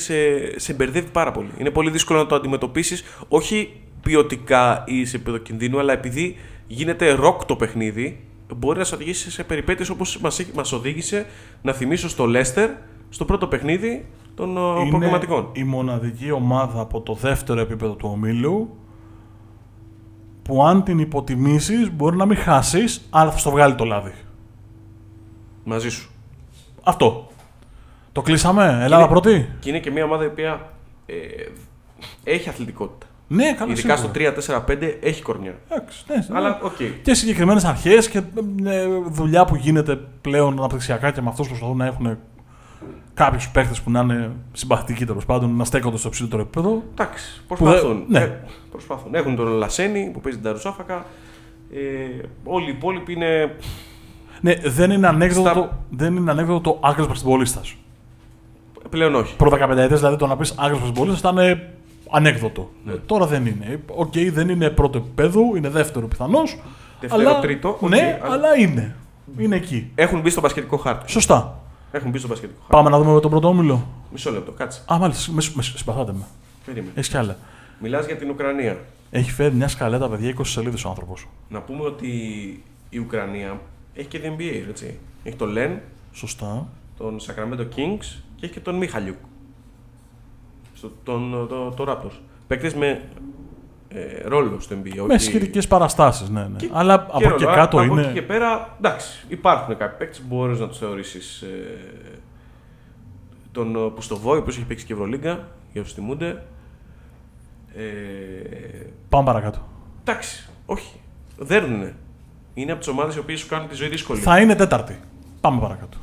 σε μπερδεύει πάρα πολύ. Είναι πολύ δύσκολο να το αντιμετωπίσεις, όχι ποιοτικά ή σε επίπεδο κινδύνου, αλλά επειδή γίνεται ροκ το παιχνίδι, μπορεί να σε οδηγήσει σε περιπέτειες όπως μας οδήγησε, να θυμίσω, στο Λέστερ, στο πρώτο παιχνίδι των προγραμματικών. Η μοναδική ομάδα από το δεύτερο επίπεδο του ομίλου που αν την υποτιμήσεις μπορεί να μην χάσεις, αλλά θα στο βγάλει το λάδι. Μαζί σου. Αυτό. Το κλείσαμε. Ελλάδα πρώτη. Και είναι και μια ομάδα η οποία έχει αθλητικότητα. Ναι, καλά. Ειδικά σίγουρα. Στο 3-4-5 έχει κορμιά. Ναι. Αλλά okay. Και συγκεκριμένες αρχές και δουλειά που γίνεται πλέον αναπτυξιακά και με αυτός προσπαθούν να έχουν κάποιους παίχτες που να είναι συμπαθητικοί, τέλος πάντων, να στέκονται στο ψηλότερο επίπεδο. Εντάξει, προσπαθούν. Ναι. Προσπαθούν. Έχουν τον Λασένη που παίζει την Ταρουσάφακα. Όλοι οι υπόλοιποι είναι. Ναι, δεν είναι ανέκδοτο το άγριος πρασιμπολίστας. Πλέον όχι. Πρώτα 15 ετές, δηλαδή το να πεις άγριος πρασιμπολίστας ήταν ανέκδοτο. Ναι. Τώρα δεν είναι. Οκ, δεν είναι πρώτο επίπεδο, είναι δεύτερο πιθανώς. Δεύτερο, αλλά, τρίτο. Ναι, αλλά είναι. Είναι εκεί. Έχουν μπει στο μπασκετικό χάρτη. Σωστά. Έχουμε μπει στο μπασκετικό. Πάμε να δούμε τον πρώτο όμιλο. Μισό λεπτό, κάτσε. Α, μάλιστα, με συμπαθάτε με. Περίμενε. Έχει κι άλλα. Μιλάς για την Ουκρανία. Έχει φέρει μια σκαλέτα, παιδιά, 20 σελίδες ο άνθρωπος. Να πούμε ότι η Ουκρανία έχει και την NBA, έτσι. Έχει τον Λεν. Σωστά. Τον Sacramento Kings και έχει και τον Μιχαλιούκ. Τον Raptors. Παίκτες με ρόλο στο NBA. Με σχετικές παραστάσεις, ναι. Και, αλλά και από εκεί και κάτω από είναι. Από εκεί και πέρα, εντάξει, υπάρχουν κάποιοι παίκτες που μπορείς να τους θεωρήσεις. Τον Πουστοβόη, ο οποίος έχει παίξει και Ευρωλίγκα, για όσους θυμούνται. Πάμε παρακάτω. Εντάξει, όχι. Δέρνουνε. Είναι από τις ομάδες οι οποίες σου κάνουν τη ζωή δύσκολη. Θα είναι τέταρτη. Πάμε παρακάτω.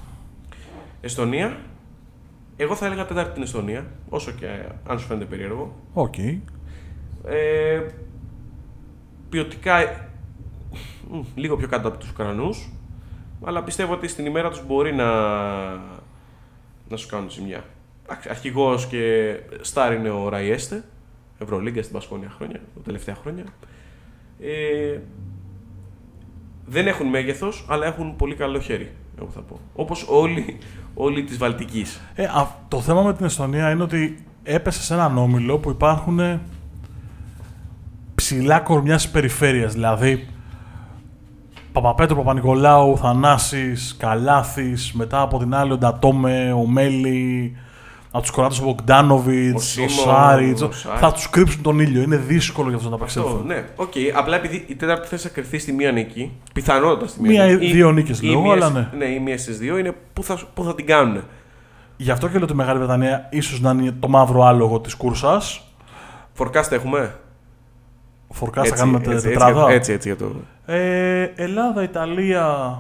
Εστονία. Εγώ θα έλεγα τέταρτη την Εστονία, όσο και αν σου φαίνεται περίεργο. Οκ. Okay. Ποιοτικά λίγο πιο κάτω από τους Ουκρανούς, αλλά πιστεύω ότι στην ημέρα τους μπορεί να σου κάνουν ζημιά. Αρχηγός και στάρ είναι ο Ραϊέστε, Ευρωλίγκα στην Πασκόνια χρόνια, τα τελευταία χρόνια. Δεν έχουν μέγεθος, αλλά έχουν πολύ καλό χέρι. Εγώ θα πω. Όπως όλοι της Βαλτικής. Το θέμα με την Εστονία είναι ότι έπεσε σε έναν όμιλο που υπάρχουν ψηλά κορμιά της περιφέρειας. Δηλαδή, Παπαπέτρου, Παπα-Νικολάου, Θανάσης, Καλάθης, μετά από την άλλη ο Ντατόμε, ο Μέλι, από τους Κοράτες ο Μπογκντάνοβιτς, ο Σάριτς. Θα τους κρύψουν τον ήλιο. Είναι δύσκολο για αυτούς να τα απαξέλθουν. Ναι, οκ. Απλά επειδή η τέταρτη θέση θα κρυφθεί στη μία νίκη, πιθανότατα στη μία νίκη. Μία-δύο νίκες λέω, αλλά ναι. Ναι, η μία στις δύο είναι πού θα την κάνουν. Γι' αυτό και λέω ότι η Μεγάλη Βρετανία ίσως να είναι το μαύρο άλογο της κούρσας. Φορκάστα έχουμε. Φορκάστα κάνουμε τετράδα. Έτσι για το. Ελλάδα, Ιταλία,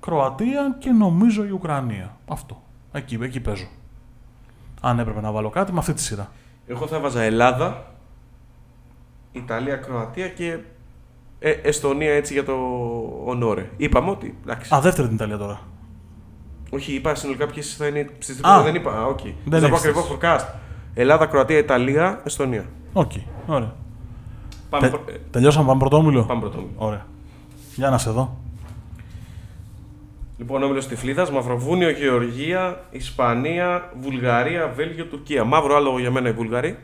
Κροατία και νομίζω η Ουκρανία. Αυτό. Εκεί παίζω. Αν έπρεπε να βάλω κάτι με αυτή τη σειρά. Εγώ θα βάζα Ελλάδα, Ιταλία, Κροατία και Εστονία έτσι για το ονόρε. Είπαμε ότι. Εντάξει. Α, δεύτερη την Ιταλία τώρα. Όχι, είπα συνολικά ποιες θα είναι. Στις τρίτες δεν είπα. Οκ. Δεν είπα ακριβώς forecast. Ελλάδα, Κροατία, Ιταλία, Εστονία. Οκ. Ωραία. Τελειώσαμε. Πάμε πρωτόμιλο. Πάμε πρωτόμιλο. Ωραία. Για να σε δω. Λοιπόν, όμιλος Τυφλίδας, Μαυροβούνιο, Γεωργία, Ισπανία, Βουλγαρία, Βέλγιο, Τουρκία. Μαύρο άλογο για μένα οι Βούλγαροι.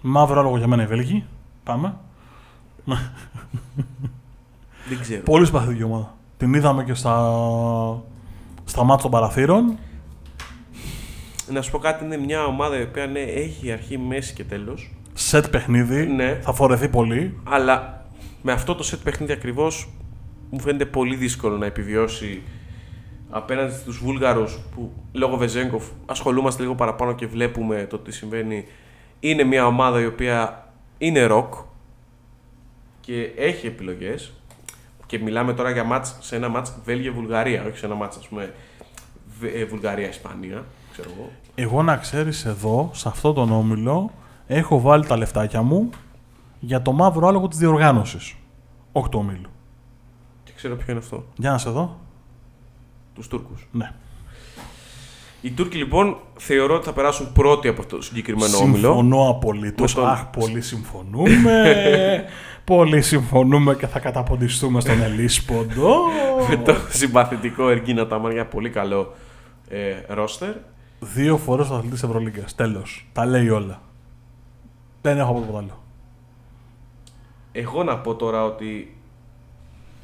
Μαύρο άλογο για μένα οι Βέλγοι. Πάμε. Δεν ξέρω. Πολύ συμπαθητική ομάδα. Την είδαμε και στα μάτς των παραθύρων. Να σου πω κάτι, είναι μια ομάδα η οποία ναι, έχει αρχή, μέση και τέλος. Σετ παιχνίδι, ναι. Θα φορεθεί πολύ. Αλλά με αυτό το σετ παιχνίδι ακριβώς μου φαίνεται πολύ δύσκολο να επιβιώσει απέναντι στους Βούλγαρους που λόγω Βεζέγκοφ ασχολούμαστε λίγο παραπάνω και βλέπουμε το τι συμβαίνει. Είναι μια ομάδα η οποία είναι ροκ και έχει επιλογές και μιλάμε τώρα για μάτς, σε ένα μάτς Βέλγιο-Βουλγαρία, όχι σε ένα μάτς ας πούμε Βουλγαρία-Ισπανία, ξέρω εγώ. Εγώ να ξέρεις εδώ, σε αυτό τον όμιλο, έχω βάλει τα λεφτάκια μου για το μαύρο άλογο της διοργάνωσης, όχι του ομίλου. Ξέρω ποιο είναι αυτό. Για να σε δω. Τους Τούρκους. Ναι. Οι Τούρκοι λοιπόν θεωρώ ότι θα περάσουν πρώτοι από αυτό το συγκεκριμένο όμιλο. Συμφωνώ απολύτως. Αχ, πολύ συμφωνούμε. Πολύ συμφωνούμε και θα καταποντιστούμε στον Ελίσποντο. Με το συμπαθητικό Εργίνα Ταμάρια, πολύ καλό ρόστερ. 2 φορές ο αθλητής Ευρωλίγκας. Τέλος. Τα λέει όλα. Δεν έχω από τίποτα άλλο. Εγώ να πω τώρα ότι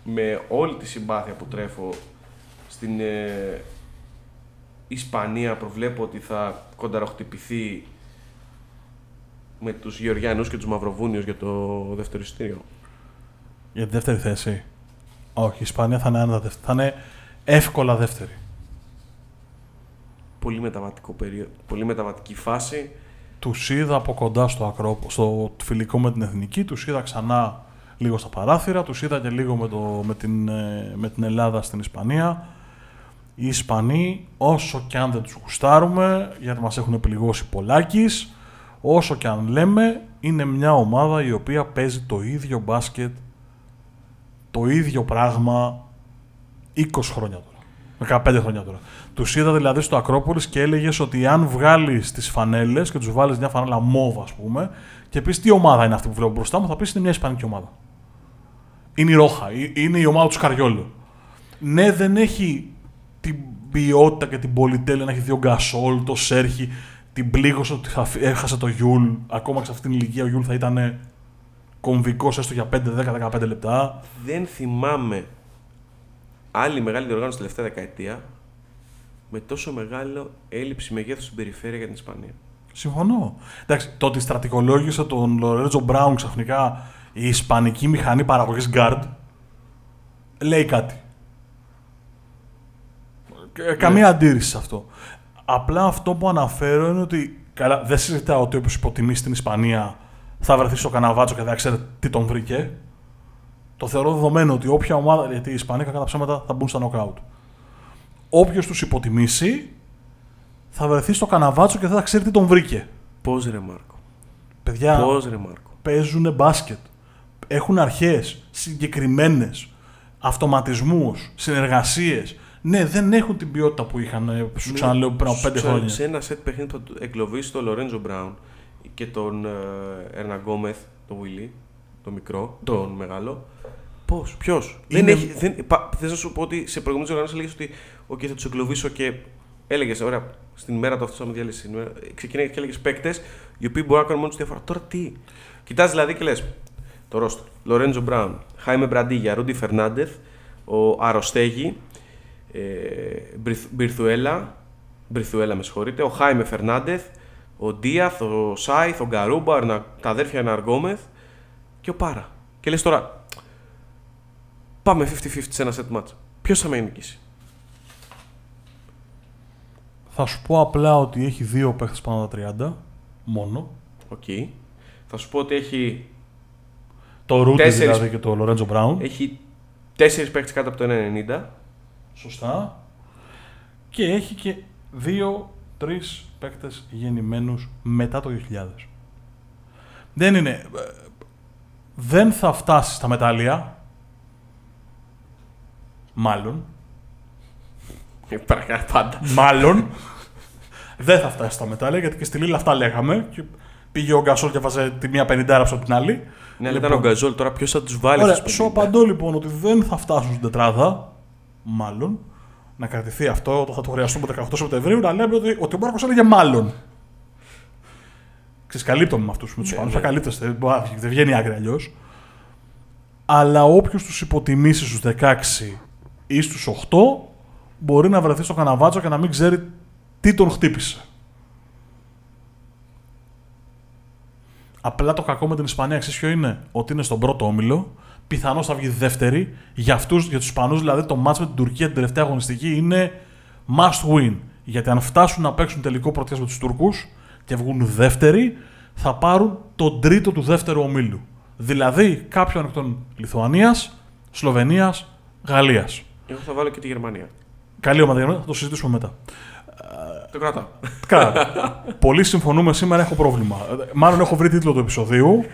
με όλη τη συμπάθεια που τρέφω στην Ισπανία προβλέπω ότι θα κονταροχτυπηθεί με τους Γεωργιανούς και τους Μαυροβούνιους για το δεύτερο εισιτήριο. Για τη δεύτερη θέση. Όχι, η Ισπανία θα είναι εύκολα δεύτερη. Πολύ μεταβατικό περίοδο, πολύ μεταβατική φάση. Τους είδα από κοντά στο φιλικό με την Εθνική, τους είδα ξανά λίγο στα παράθυρα, τους είδα και λίγο με την Ελλάδα στην Ισπανία. Οι Ισπανοί, όσο και αν δεν τους γουστάρουμε, γιατί μας έχουν πληγώσει πολλάκις, όσο και αν λέμε, είναι μια ομάδα η οποία παίζει το ίδιο μπάσκετ, το ίδιο πράγμα 20 χρόνια τώρα, 15 χρόνια τώρα. Τους είδα δηλαδή στο Ακρόπολης και έλεγες ότι αν βγάλεις τις φανέλες και τους βάλεις μια φανέλα μόβα, ας πούμε, και πεις τι ομάδα είναι αυτή που βλέπω μπροστά μου, θα πεις είναι μια ισπανική ομάδα. Είναι η Ρόχα, είναι η ομάδα του Σκαριόλου. Ναι, δεν έχει την ποιότητα και την πολυτέλεια να έχει δει ο Γκασόλ, το Σέρχι, την πλήγωσε ότι έχασε το Γιούλ. Ακόμα και σε αυτήν την ηλικία ο Γιούλ θα ήταν κομβικός έστω για 5, 10, 15 λεπτά. Δεν θυμάμαι άλλη μεγάλη διοργάνωση τελευταία δεκαετία με τόσο μεγάλο έλλειψη μεγέθους στην περιφέρεια για την Ισπανία. Συμφωνώ. Εντάξει, το ότι στρατικολόγησε τον Λορέντζο Μπράουν ξαφνικά η ισπανική μηχανή παραγωγής Γκάρντ λέει κάτι. Καμία αντίρρηση σε αυτό. Απλά αυτό που αναφέρω είναι ότι καλά, δεν συζητάω ότι όποιος υποτιμήσει την Ισπανία θα βρεθεί στο καναβάτσο και δεν ξέρει τι τον βρήκε. Το θεωρώ δεδομένο ότι όποια ομάδα, γιατί οι Ισπανοί κατά ψέματα θα μπουν στα νοκάουτ. Όποιος τους υποτιμήσει θα βρεθεί στο καναβάτσο και δεν θα ξέρει τι τον βρήκε. Πώς ρε Μάρκο. Παιδιά, παίζουν μπάσκετ. Έχουν αρχές συγκεκριμένες, αυτοματισμούς, συνεργασίες. Ναι, δεν έχουν την ποιότητα που είχαν, σου ξαναλέω, πριν από 5 χρόνια. Σε ένα σετ παιχνίδι θα εγκλωβίσει τον Λορέντζο Μπράουν και τον Ερνα Γκόμεθ, τον Βουιλί, τον μικρό, τον μεγάλο. Πώς, ποιος. Θες να σου πω ότι σε προηγούμενες οργανώσεις έλεγες ότι okay, θα τους εγκλωβίσω και έλεγες, ωραία, στην ημέρα του αυτό θα με διαλύσει. Ξεκινάει και έλεγες παίκτες, οι οποίοι μπορεί να κάνουν μόνο τους διαφορά. Τώρα τι. Κοιτάς δηλαδή και λες το ρόστο. Λορέντζο Μπράουν, Χάιμε Μπραντίγια, Ρούντι Φερνάντεθ, ο Αροστέγι. Μπριθουέλα, με συγχωρείτε, ο Χάιμε Φερνάντεθ, ο Ντίαθ, ο Σάιθ, ο Γκαρούμπα, τα αδέρφια Εναργόμεθ και ο Πάρα. Και λες τώρα, πάμε 50-50 σε ένα set match. Ποιος θα με νικήσει. Θα σου πω απλά ότι έχει δύο παίχτες πάνω τα 30, μόνο. Οκ. Okay. Θα σου πω ότι έχει το Ρούτι δηλαδή και το Λορέντζο Μπράουν. Έχει 4 παίχτες κάτω από το 1,90. Σωστά. Και έχει και 2-3 παίκτες γεννημένους μετά το 2000. Δεν θα φτάσει στα μετάλλια. Μάλλον. Υπάρχει πάντα. Μάλλον. Δεν θα φτάσει στα μετάλλια, γιατί και στη Λίλα αυτά λέγαμε. Και πήγε ο Γκασόλ και βάζε τη μία 50 από την άλλη. Ναι, αλλά ήταν ο Γκασόλ, τώρα ποιος θα τους βάλει. Ωραία, σου απαντώ λοιπόν ότι δεν θα φτάσουν στην τετράδα. Μάλλον, να κρατηθεί αυτό, θα το χρειαστούμε 18 Σεπτεμβρίου, να λέμε ότι ο Μάρκος έλεγε μάλλον. Ξεσκαλύπτομαι με αυτούς με τους πάντους, θα καλύπτεστε, δεν βγαίνει άκρη αλλιώς. Αλλά όποιος τους υποτιμήσει στους 16 ή στους 8, μπορεί να βρεθεί στο καναβάτσο και να μην ξέρει τι τον χτύπησε. Απλά το κακό με την Ισπανία, ξέρεις ποιο είναι, ότι είναι στον πρώτο όμιλο. Πιθανώς θα βγει δεύτερη. Για τους Ισπανούς, δηλαδή, το match με την Τουρκία την τελευταία αγωνιστική είναι must win. Γιατί αν φτάσουν να παίξουν τελικό πρωτιά με τους Τούρκους και βγουν δεύτεροι, θα πάρουν τον τρίτο του δεύτερου ομίλου. Δηλαδή κάποιον εκ των Λιθουανίας, Σλοβενίας, Γαλλίας. Εγώ θα βάλω και τη Γερμανία. Καλή ομάδα Γερμανία, θα το συζητήσουμε μετά. Το κρατάω. Πολλοί συμφωνούμε σήμερα, έχω πρόβλημα. Μάλλον έχω βρει τίτλο του επεισοδίου.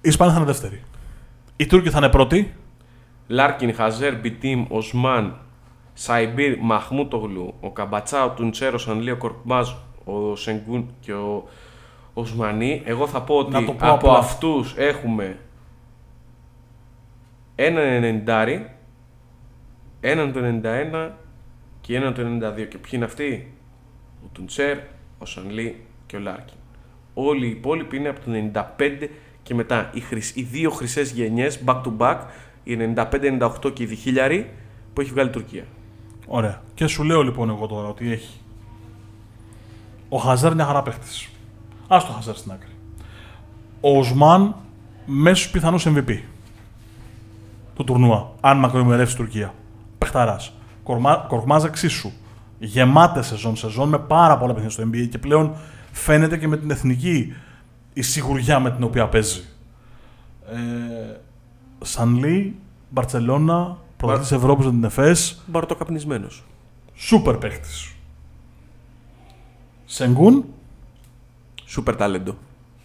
Οι Ισπανοί θα είναι δεύτεροι. Οι Τούρκοι θα είναι πρώτοι. Λάρκιν, Χαζέρ, Μπιτίμ, Οσμάν, Σαϊμπίρ, Μαχμούτογλου, ο Καμπατσά, ο Τουντσέρο, ο Ανλίο Κορκμάζ, ο Σενγκούν και ο Οσμανί. Εγώ θα πω ότι από αυτούς έχουμε έναν 90, έναν το 91 και έναν το 92. Και ποιοι είναι αυτοί? Ο Τουντσέρ, ο Σανλί και ο Λάρκιν. Όλοι οι υπόλοιποι είναι από το 95 και μετά. Οι δύο χρυσές γενιές back to back, οι 95-98 και οι διχίλιαροι που έχει βγάλει η Τουρκία. Ωραία. Και σου λέω λοιπόν εγώ τώρα ότι έχει. Ο Χαζέρ είναι χαρά παίχτης. Ας το Χαζέρ στην άκρη. Ο Οσμάν μέσα στους πιθανούς MVP του τουρνουά. Αν μακροημερεύσει η Τουρκία. Πεχταράς. Κορκμάζ εξίσου. Γεμάτες σεζόν με πάρα πολλά παιχνίδια στο NBA και πλέον φαίνεται και με την εθνική η σιγουριά με την οποία παίζει. Σανλί, Μπαρτσελώνα, πρωταθλητής Ευρώπης με την ΕΦΕΣ. Μπαρτοκαπνισμένος. Σούπερ παίχτης. Σενγκούν. Σούπερ ταλέντο.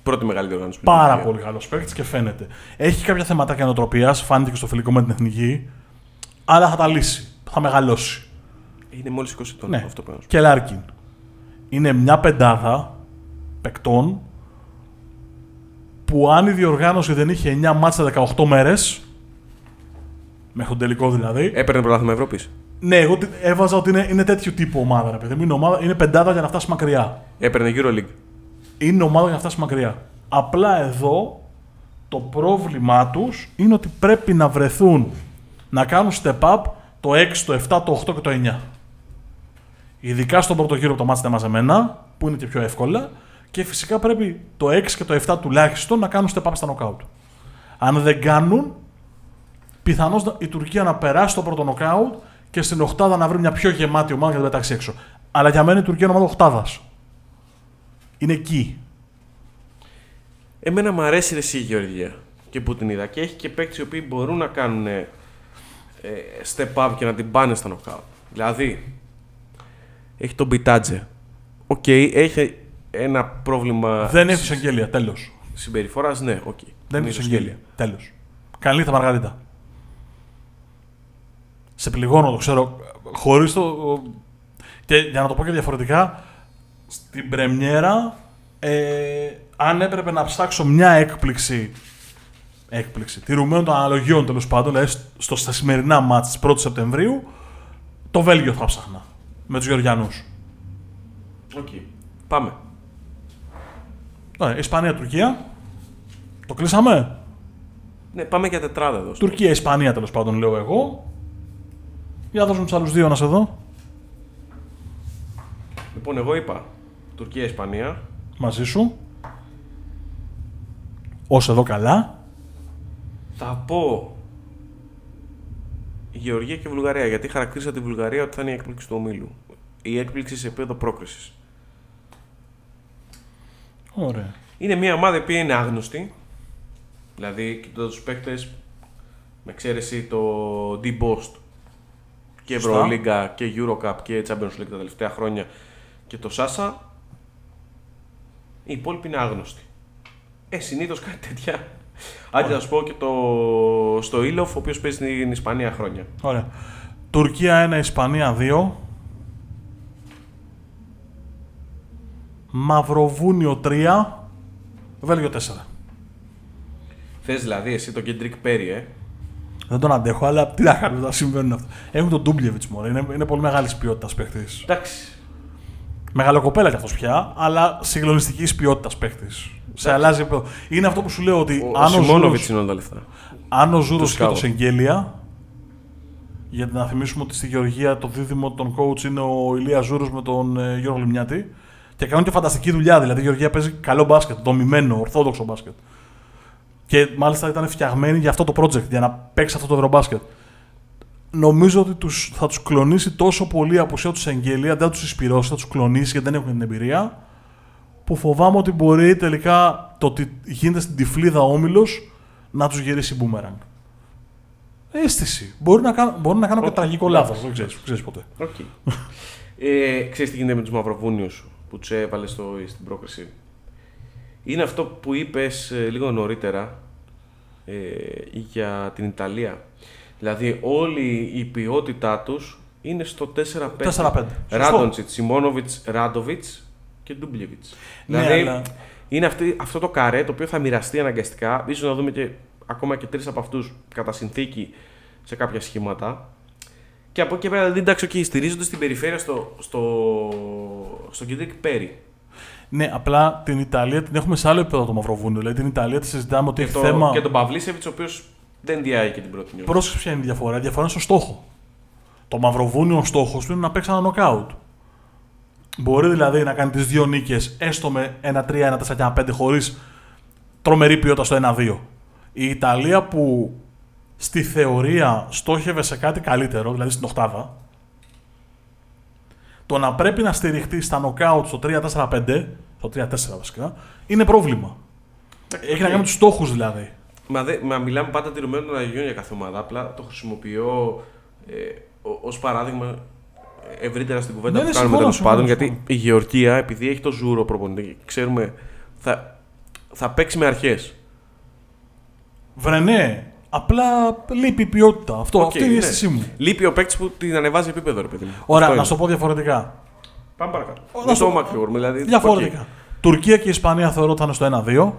Πρώτη μεγάλη διοργάνωση. Πάρα πολύ καλός παίχτης και φαίνεται. Έχει κάποια θεματάκια νοοτροπίας, φάνηκε και στο φιλικό με την εθνική. Αλλά θα τα λύσει. Θα μεγαλώσει. Είναι μόλις 20 ετών αυτό που έλεγα. Και Λάρκιν. Είναι μια πεντάδα παικτών που αν η διοργάνωση δεν είχε 9 μάτς σε 18 μέρες, Μέχρι τον τελικό δηλαδή. Έπαιρνε πρωτάθλημα Ευρώπης. Ναι, εγώ έβαζα ότι είναι τέτοιου τύπου ομάδα. Ρε παιδί μου, είναι πεντάδα για να φτάσει μακριά. Έπαιρνε EuroLeague. Είναι ομάδα για να φτάσει μακριά. Απλά εδώ το πρόβλημά τους είναι ότι πρέπει να βρεθούν να κάνουν step up το 6, το 7, το 8 και το 9. Ειδικά στον πρώτο γύρο που το μάτς είναι μαζεμένα, που είναι και πιο εύκολα. Και φυσικά πρέπει το 6 και το 7 τουλάχιστον να κάνουν step up στα νοκάουτ. Αν δεν κάνουν, πιθανώς η Τουρκία να περάσει το πρώτο νοκάουτ και στην οκτάδα να βρει μια πιο γεμάτη ομάδα για να πετάξει έξω. Αλλά για μένα η Τουρκία είναι ομάδα οκτάδας. Είναι εκεί. Εμένα μου αρέσει η Γεωργία και που την είδα. Και έχει και παίκτες οι οποίοι μπορούν να κάνουν step up και να την πάνε στα νοκάουτ. Δηλαδή, έχει τον Μπιτάτζε. Οκ, έχει ένα πρόβλημα. Δεν έχει εισαγγελία, τέλος. Συμπεριφοράς, ναι, οκ. Okay. Δεν έχει εισαγγελία, τέλος. Καλή θα Μαργαρίτα. Σε πληγώνω, το ξέρω. Χωρίς το. Και για να το πω και διαφορετικά, στην πρεμιέρα, αν έπρεπε να ψάξω μια έκπληξη τηρουμένων των αναλογιών τέλος πάντων, δηλαδή στα σημερινά μάτς της 1ης Σεπτεμβρίου, το Βέλγιο θα ψάχνα. Με τους Γεωργιανούς. Οκ. Okay. Πάμε. Ωραία, Ισπανία-Τουρκία. Το κλείσαμε. Ναι, πάμε για τετράδα εδώ. Τουρκία-Ισπανία τέλος πάντων, λέω εγώ. Για να δώσουμε τους άλλους δύο να σε δω. Λοιπόν, εγώ είπα Τουρκία-Ισπανία. Μαζί σου. Ως εδώ καλά. Θα πω Γεωργία και Βουλγαρία, γιατί χαρακτήρισα τη Βουλγαρία ότι θα είναι η έκπληξη του ομίλου. Η έκπληξη σε επίπεδο πρόκρισης. Ωραία. Είναι μια ομάδα η οποία είναι άγνωστη. Δηλαδή, κοιτώντας τους παίκτες, με εξαίρεση το D-Bost και Ευρωλίγκα και Eurocup και Champions League τα τελευταία χρόνια και το Sasa, οι υπόλοιποι είναι άγνωστοι. Συνήθως κάτι τέτοια. Άντε να σου πω και στο Ήλοφ, ο οποίος παίζει στην Ισπανία χρόνια. Ωραία. Τουρκία 1, Ισπανία 2. Μαυροβούνιο 3. Βέλγιο 4. Θες δηλαδή εσύ το Κεντρικ Πέρι, Δεν τον αντέχω, αλλά τι να κάνω, θα συμβαίνουν αυτά. Έχουν τον Ντούμπλεβιτς, μωρέ. Είναι πολύ μεγάλης ποιότητας παίχτης. Εντάξει. Μεγαλοκοπέλα κι αυτός πια, αλλά συγκλονιστικής ποιότητας παίχτης. Σε αλλάζει επίπεδο. Είναι αυτό που σου λέω ότι. Αν ο Ζούρος και το Σεγγέλια. Γιατί να θυμίσουμε ότι στη Γεωργία το δίδυμο των coach είναι ο Ηλίας Ζούρος με τον Γιώργο Λιμνιάτη. Και κάνουν και φανταστική δουλειά. Δηλαδή η Γεωργία παίζει καλό μπάσκετ, δομημένο, ορθόδοξο μπάσκετ. Και μάλιστα ήταν φτιαγμένη για αυτό το project, για να παίξει αυτό το ευρωμπάσκετ. Νομίζω ότι θα τους κλονίσει τόσο πολύ η απουσία του Σεγγέλια, δεν θα τους εισπυρώσει, θα τους κλονίσει γιατί δεν έχουν την εμπειρία. Που φοβάμαι ότι μπορεί τελικά το ότι γίνεται στην τυφλίδα όμιλος να τους γυρίσει μπούμερανγκ. Αίσθηση. Μπορεί να κάνω και τραγικό λάθος, δεν ξέρεις ποτέ. Okay. Ξέρεις τι γίνεται με τους Μαυροβούνιους που τους έβαλε στην πρόκριση. Είναι αυτό που είπες λίγο νωρίτερα για την Ιταλία. Δηλαδή όλη η ποιότητά τους είναι στο 4-5. Ράντοντσιτς, Σιμόνοβιτς, Ράντοβιτς και Ντούμπλεβιτς. Ναι, δηλαδή αλλά είναι αυτό το καρέ το οποίο θα μοιραστεί αναγκαστικά. Ίσως να δούμε και ακόμα και τρεις από αυτούς κατά συνθήκη σε κάποια σχήματα. Και από εκεί πέρα, εντάξει, okay, στηρίζονται στην περιφέρεια στο Κεντρικ Πέρι. Ναι, απλά την Ιταλία την έχουμε σε άλλο επίπεδο το Μαυροβούνιο. Δηλαδή την Ιταλία τη συζητάμε ότι έχει θέμα. Και τον Παυλίσεβιτς, ο οποίος δεν διάγει και την πρώτη νιώση. Πρόσεξε ποια είναι η διαφορά. Η διαφορά είναι στο στόχο. Το Μαυροβούνιο ο στόχος του είναι να παίξει ένα νοκάουτ. Μπορεί δηλαδή να κάνει τις δύο νίκες έστω με 1-3, 1-4, 1-5 χωρίς τρομερή ποιότητα στο 1-2. Η Ιταλία που στη θεωρία στόχευε σε κάτι καλύτερο, δηλαδή στην οκτάδα, το να πρέπει να στηριχτεί στα νοκάουτ στο 3-4-5, στο 3-4 βασικά, είναι πρόβλημα. Έχει να κάνει με τους στόχους δηλαδή. Μα μιλάμε πάντα τηρουμένων των Αγιών για κάθε ομάδα, απλά το χρησιμοποιώ ως παράδειγμα ευρύτερα στην κουβέντα που κάνουμε τέλος πάντων, γιατί η Γεωργία, επειδή έχει το Ζούρο προπονητή, ξέρουμε, θα παίξει με αρχές. Βρε ναι, απλά λείπει η ποιότητα. Αυτή είναι η αίσθησή μου. Λείπει ο παίκτης που την ανεβάζει επίπεδο, ρε παιδί μου. Ωραία, να σου το πω διαφορετικά. Πάμε παρακάτω. Δεν το μακρηγορούμε, δηλαδή. Διαφορετικά. Okay. Τουρκία και Ισπανία θεωρώ ότι θα είναι στο 1-2.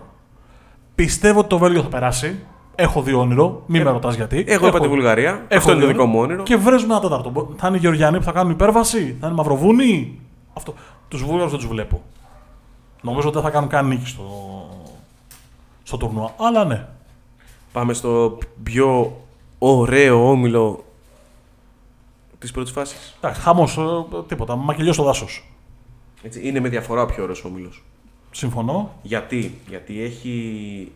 Πιστεύω ότι το Βέλγιο θα περάσει. Έχω δει όνειρο, μην με ρωτάς γιατί. Εγώ είπα τη Βουλγαρία. Αυτό είναι το δικό μου όνειρο. Και βρέζουν ένα τέταρτο. Θα είναι οι Γεωργιανοί που θα κάνουν υπέρβαση, θα είναι Μαυροβούνιοι. Αυτό. Τους Βούλγαρους δεν τους βλέπω. Νομίζω ότι δεν θα κάνουν καν νίκη στο τουρνουά. Αλλά ναι. Πάμε στο πιο ωραίο όμιλο της πρώτης φάσης. Εντάξει, χαμός, τίποτα. Μακελιό στο δάσος. Έτσι, είναι με διαφορά ο πιο ωραίος όμιλος. Συμφωνώ. Γιατί έχει.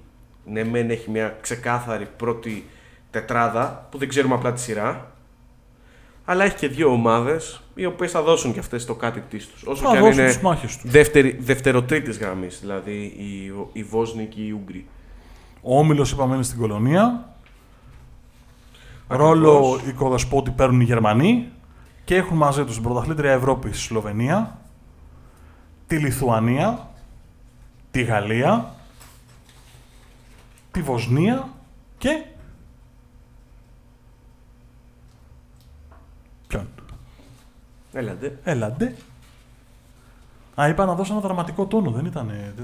Ναι, μεν έχει μια ξεκάθαρη πρώτη τετράδα που δεν ξέρουμε απλά τη σειρά. Αλλά έχει και δύο ομάδες οι οποίες θα δώσουν και αυτές το κάτι της τους. Όσο και αν είναι δευτεροτρίτης γραμμής, δηλαδή οι Βόσνοι και οι Ούγγροι. Ο όμιλος, είπαμε, είναι στην Πολωνία. Ρόλο οικοδεσπότη παίρνουν οι Γερμανοί και έχουν μαζί τους την πρωταθλήτρια Ευρώπη στη Σλοβενία, τη Λιθουανία, τη Γαλλία, τη Βοσνία και. Ποιον? Έλαντε. Α, είπα να δώσω ένα δραματικό τόνο. Δεν ήταν.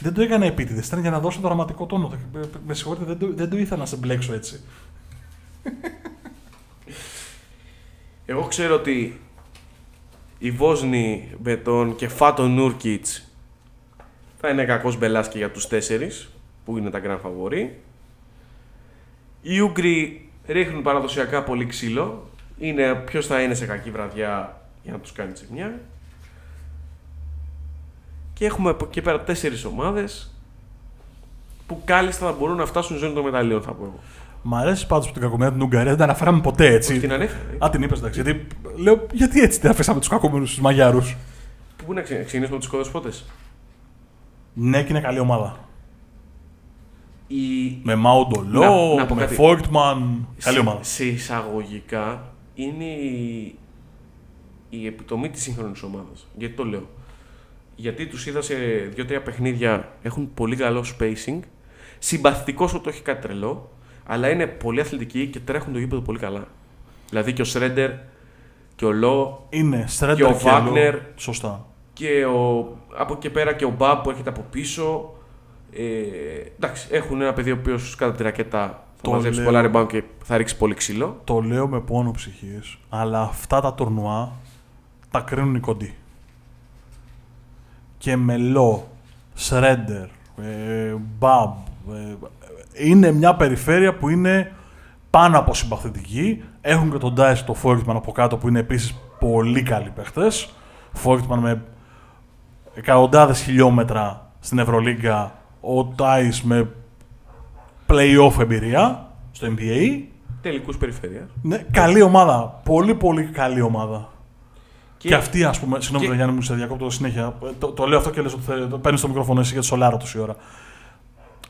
Δεν το έκανε επίτηδες. Ήταν για να δώσω δραματικό τόνο. Με συγχωρείτε, δεν το ήθελα να σε μπλέξω έτσι. Εγώ ξέρω ότι οι Βόσνοι με τον Κεφάτο Νούρκιτς θα είναι κακός μπελάς και για τους τέσσερις που είναι τα grand favori. Οι Ούγγροι ρίχνουν παραδοσιακά πολύ ξύλο. Είναι ποιος θα είναι σε κακή βραδιά για να τους κάνει τσιμιά. Και έχουμε από εκεί πέρα τέσσερις ομάδες που κάλλιστα θα μπορούν να φτάσουν στη ζώνη των μεταλλίων, θα πω εγώ. Μ' αρέσει πάντως που την κακομοίρα την Ουγγαρία δεν την αναφέραμε ποτέ, έτσι. Όχι, την ανέφερε. Α, την είπες, εντάξει. Γιατί, λέω, γιατί έτσι την αφήσαμε τους κακομοίρους, τους Μαγιάρους. Πού να ξεκινήσουμε από τους οικοδεσπότες. Ναι, και είναι καλή ομάδα. Με Μαουντολό, με Φόικτμαν. Καλή ομάδα. Σε εισαγωγικά είναι η επιτομή της σύγχρονης ομάδας. Γιατί το λέω? Γιατί τους είδα σε 2-3 παιχνίδια, έχουν πολύ καλό spacing. Συμπαθητικός ότι έχει κάτι τρελό, αλλά είναι πολύ αθλητικοί και τρέχουν το γήπεδο πολύ καλά. Δηλαδή και ο Σρέντερ και ο Λό και ο Βάγνερ. Σωστά. Και από εκεί πέρα και ο Μπαμ που έρχεται από πίσω. Εντάξει, έχουν ένα παιδί ο οποίος κατά τη ρακέτα θα μαζέψει πολλά rebound και θα ρίξει πολύ ξύλο. Το λέω με πόνο ψυχής, αλλά αυτά τα τουρνουά τα κρίνουν οι κοντοί. Και με Λό, Σρέντερ, Μπαμ, είναι μια περιφέρεια που είναι πάνω από συμπαθητική. Έχουν και τον Ντάις, το Φόικτμαν από κάτω που είναι επίσης πολύ καλοί παίχτες. Φόικτμαν με εκατοντάδες χιλιόμετρα στην Ευρωλίγκα, ο Ντάις με play-off εμπειρία στο NBA. Τελικούς περιφέρειας. Ναι, καλή ομάδα. Πολύ πολύ καλή ομάδα. Και αυτή, ας πούμε, συγγνώμη Γιάννη μου, σε διακόπτω συνέχεια. Το λέω αυτό και λες ότι παίρνεις το μικρόφωνο εσύ για το σολάρο τους η ώρα.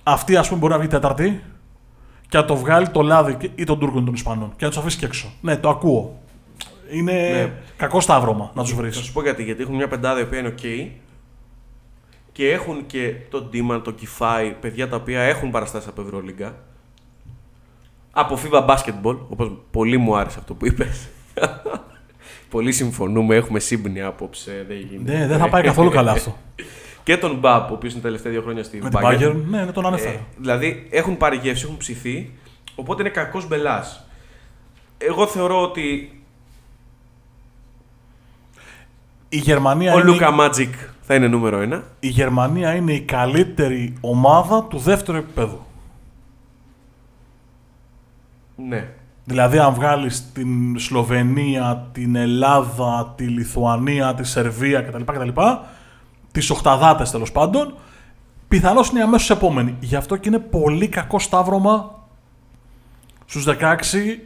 Αυτή, ας πούμε, μπορεί να βγει τέταρτη και να το βγάλει το λάδι ή τον Τούρκο ή τον Ισπανών και να του αφήσει και έξω. Ναι, το ακούω. Είναι κακό σταύρωμα να του βρει. Θα σου πω γιατί έχουν μια πεντάδα η οποία είναι OK και έχουν και τον Ντίμαν, τον Κιφάι, παιδιά τα οποία έχουν παραστάσει από Ευρωλίγκα. Από FIBA Basketball, όπως πολύ μου άρεσε αυτό που είπες. Πολύ συμφωνούμε, έχουμε σύμπνοια απόψε. Ναι, δεν θα πάει καθόλου καλά αυτό. Και τον Μπαπ, ο οποίος είναι τα τελευταία 2 χρόνια στη Bayern. Ναι, τον ανέφερα. Δηλαδή έχουν πάρει γεύση, έχουν ψηθεί, οπότε είναι κακός μπελάς. Εγώ θεωρώ ότι η Γερμανία ο Λούκα Μάτζικ θα είναι νούμερο 1. Η Γερμανία είναι η καλύτερη ομάδα του δεύτερου επίπεδου. Ναι. Δηλαδή αν βγάλεις την Σλοβενία, την Ελλάδα, τη Λιθουανία, τη Σερβία κτλ. Τις οχταδάτες τέλος πάντων, πιθανώς είναι αμέσως επόμενη. Γι' αυτό και είναι πολύ κακό σταύρωμα στους 16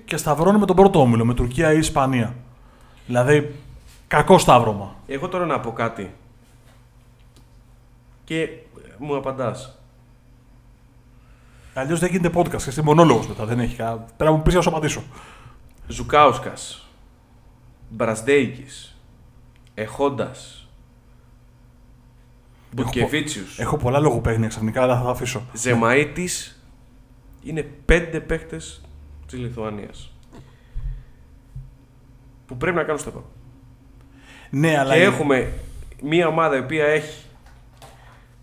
και σταυρώνει με τον πρώτο όμιλο, με Τουρκία ή Ισπανία. Δηλαδή, κακό σταύρωμα. Εγώ τώρα να πω κάτι και μου απαντάς. Αλλιώς δεν γίνεται podcast, εσύ μονόλογος μετά, δεν έχει κανένα. Πέρα μου πεις να σου απαντήσω. Ζουκάουσκας, Μπρασδέικης, Εχόντας, Μπουκεβίτσιους. Έχω πολλά λογοπαίγνια ξαφνικά, αλλά θα τα αφήσω. Ζεμαΐτης είναι 5 παίκτες της Λιθουανίας. Που πρέπει να κάνουν step up. Ναι, αλλά. Και έχουμε μία ομάδα η οποία έχει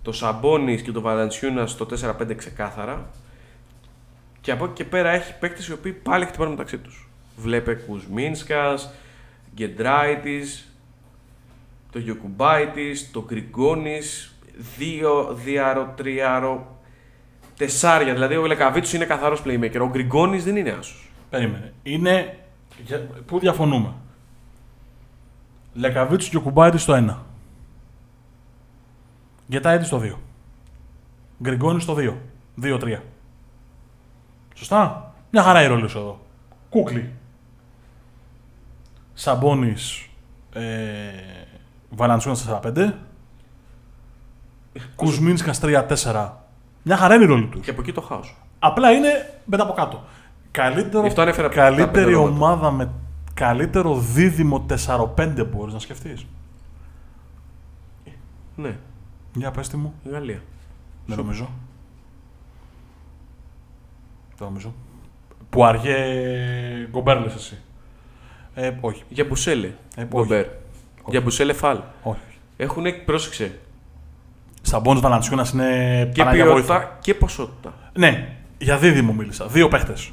το Σαμπόνις και το Βαλαντσιούνας στο 4-5 ξεκάθαρα. Και από εκεί και πέρα έχει παίκτες οι οποίοι πάλι χτυπάνε μεταξύ τους. Βλέπε Κουσμίνσκας, Γκεντράιτης, το Γιοκουμπάιτης, το Γκριγκόνης, δύο διάρο, τριάρο, τεσσάρια. Δηλαδή ο Λεκαβίτσος είναι καθαρός playmaker, ο Γκριγκόνης δεν είναι άσος. Περίμενε. Είναι... Πού διαφωνούμε. Λεκαβίτσος και ο Κουμπάιτης στο 1. Γκεντράιτης στο 2. Γκριγκόνης στο 2. 2-3. Σωστά. Μια χαρά η ρόλος εδώ. Κούκλι. Σαμπόνης, Βαλαντσούνας 4-5. Κουσμίνσκας 3-4. Μια χαρά είναι η ρόλη τους. Και από εκεί το χάος. Απλά είναι μετά από κάτω. Καλύτερη ομάδα με καλύτερο δίδυμο 4-5 μπορείς να σκεφτείς. Ναι. Για πες τι μου. Γαλλία. Δεν νομίζω. Που αργέ Γκομπέρ λες εσύ. Όχι. Για Μπουσέλε. Γκομπέρ. Για Μπουσέλε Φαλ. Όχι. Έχουν, πρόσεξε. Σαμπόνις Βαλαντσιούνας είναι και ποιότητα και ποσότητα. Ναι. Για δίδυμο μίλησα. Δύο παίχτες.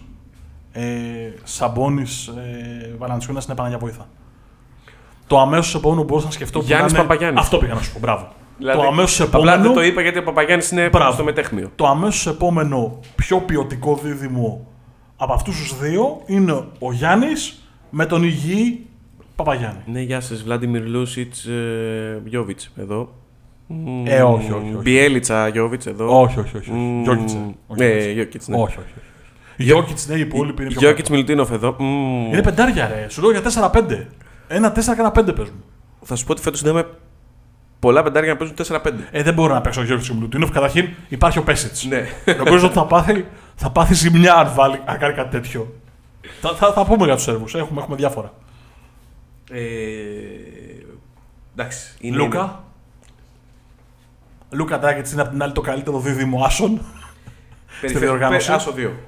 Σαμπόνις Βαλαντσιούνας είναι Παναγιά βοήθεια. Το αμέσως επόμενο μπορούσα να σκεφτώ. Γιάννης Παπαγιάννης. Αυτό πήγα να σου πω. Μπράβο. Δηλαδή, το αμέσως επόμενο. Απλά δεν το είπα γιατί ο Παπαγιάννης είναι στο μετέχνιο. Το αμέσως επόμενο πιο ποιοτικό δίδυμο από αυτούς τους δύο είναι ο Γιάννης με τον υγιή Παπαγιάννη. Ναι, γεια σας. Βλάντιμιρ Λούσιτς Γιόβιτς εδώ. Όχι. Μπιέλιτσα Γιόβιτς εδώ. Όχι. Γιόκιτς. Ναι. Όχι. Γιόκιτς, ναι, οι υπόλοιποι είναι πιο κάτω. Γιόκιτς Μιλουτίνοφ εδώ. Είναι πεντάρια, ρε. Σου λέω για 4-5. Ένα 4-5 παίζουν. Θα σου πω ότι φέτος είδαμε πολλά πεντάρια να παίζουν 4-5. Δεν μπορώ να παίξω ο Γιόκιτς Μιλουτίνοφ. Καταρχήν υπάρχει ο Πέσιτς. Ναι. Νομίζω ότι θα πάθει ζημιά αν βάλει να κάνει κάτι τέτοιο. Θα πούμε για τους Σέρβους. Έχουμε διάφορα. Εντάξει. Λούκα Ντάκετς είναι απ' την άλλη το καλύτερο δίδυμο άσων.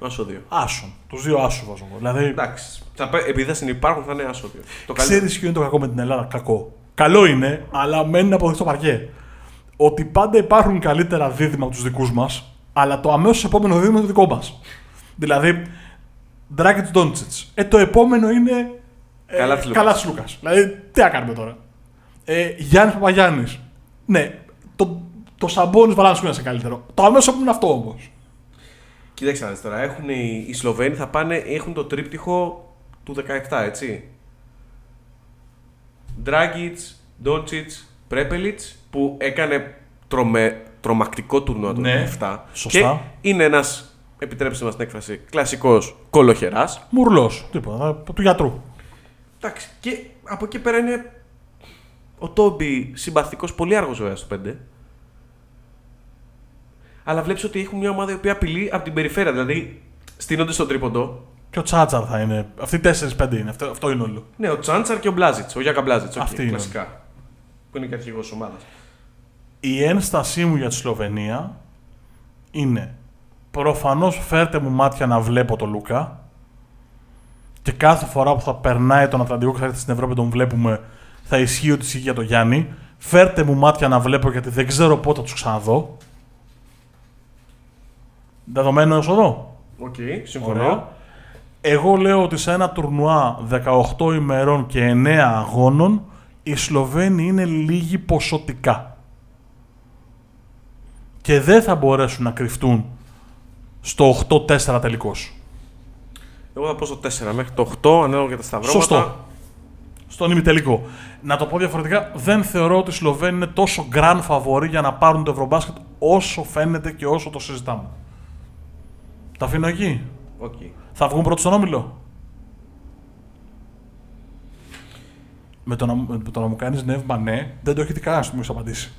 Άσο 2. Άσον. Τους δύο άσου βάζω. Δηλαδή... Εντάξει. Επειδή θα συνυπάρχουν θα είναι άσο 2. Ξέρεις ποιο είναι το κακό με την Ελλάδα. Κακό. Καλό είναι, αλλά μένει να αποδειχθεί το παρκέ. Ότι πάντα υπάρχουν καλύτερα δίδυμα από τους δικούς μας, αλλά το αμέσως επόμενο δίδυμα είναι το δικό μας. Δηλαδή, Ντράκετς Ντόντσιτς. Το επόμενο είναι. Καλά τη Λούκα. Δηλαδή, τι να κάνουμε τώρα. Γιάννης Παπαγιάννης. Ναι, το Σαμπόνις Βαλαντσιούνας είναι καλύτερο. Το αμέσως επόμενο είναι αυτό όμως. Κοιτάξτε να δεις τώρα, οι Σλοβαίνοι θα πάνε, έχουν το τρίπτυχο του 17, έτσι. Ντράγκιτς, Ντόντσιτς, Πρέπελιτς, που έκανε τρομακτικό τουρνουά το 17. Σωστά. Και είναι ένας, επιτρέψτε μας την έκφραση, κλασικός κολοχεράς. Μουρλός, τίποτα, του γιατρού. Εντάξει, και από εκεί πέρα είναι ο Τόμπι συμπαθικός, πολύ άργος βέβαια στο 5. Αλλά βλέπεις ότι έχουν μια ομάδα η οποία απειλεί από την περιφέρεια. Δηλαδή, στείνονται στο τρίποντο. Και ο Τσάντσαρ θα είναι. Αυτοί 4-5 είναι. Αυτό είναι όλο. Ναι, ο Τσάντσαρ και ο Μπλάζιτς. Ο Γιάκα Μπλάζιτς. Αυτή είναι. Κλασικά. Που είναι και αρχηγός ομάδας. Η ένστασή μου για τη Σλοβενία είναι. Προφανώς φέρτε μου μάτια να βλέπω τον Λούκα. Και κάθε φορά που θα περνάει τον Ατλαντικό και θα έρθει στην Ευρώπη τον βλέπουμε, θα ισχύει ότι ισχύει για τον Γιάννη. Φέρτε μου μάτια να βλέπω γιατί δεν ξέρω πότε θα τους ξαναδώ. Δεδομένο έως εδώ. Οκ, συμφωνώ. Ωραία. Εγώ λέω ότι σε ένα τουρνουά 18 ημερών και 9 αγώνων οι Σλοβαίνοι είναι λίγοι ποσοτικά. Και δεν θα μπορέσουν να κρυφτούν στο 8-4 τελικώς. Εγώ θα πω στο 4 μέχρι το 8, ανέλογα και τα σταυρώματα. Σωστό. Στον ημιτελικό. Να το πω διαφορετικά, δεν θεωρώ ότι οι Σλοβαίνοι είναι τόσο grand φαβορί για να πάρουν το Ευρωμπάσκετ όσο φαίνεται και όσο το συζητάμε. Τα αφήνω εκεί. Okay. Θα βγουν πρώτοι στον όμιλο. Με το να μου κάνεις νεύμα, ναι, δεν το έχετε κανένα, μου έχεις απαντήσει.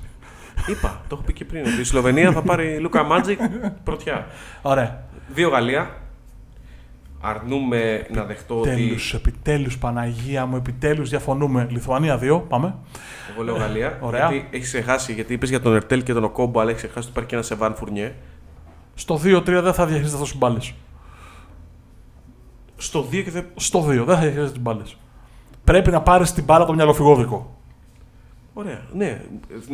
Είπα, το έχω πει και πριν. Η Σλοβενία θα πάρει Λούκα Μάντζικ πρωτιά. Ωραία. 2 Γαλλία. Αρνούμε να δεχτώ ότι. Επιτέλους, Παναγία μου, επιτέλους διαφωνούμε. Λιθουανία 2, πάμε. Εγώ λέω Γαλλία. Ωραία. Έχεις ξεχάσει, γιατί είπες για τον Ερτέλ και τον Οκόμπο, αλλά έχεις ξεχάσει ότι υπάρχει και ένα Σεβάν Φουρνιέ. Στο 2-3 δεν θα διαχειρίζεται αυτός τις μπάλες. Στο 2 δεν θα διαχειρίζεται τις μπάλες. Πρέπει να πάρεις την μπάλα από το μυαλοφυγόδικο. Ωραία, ναι.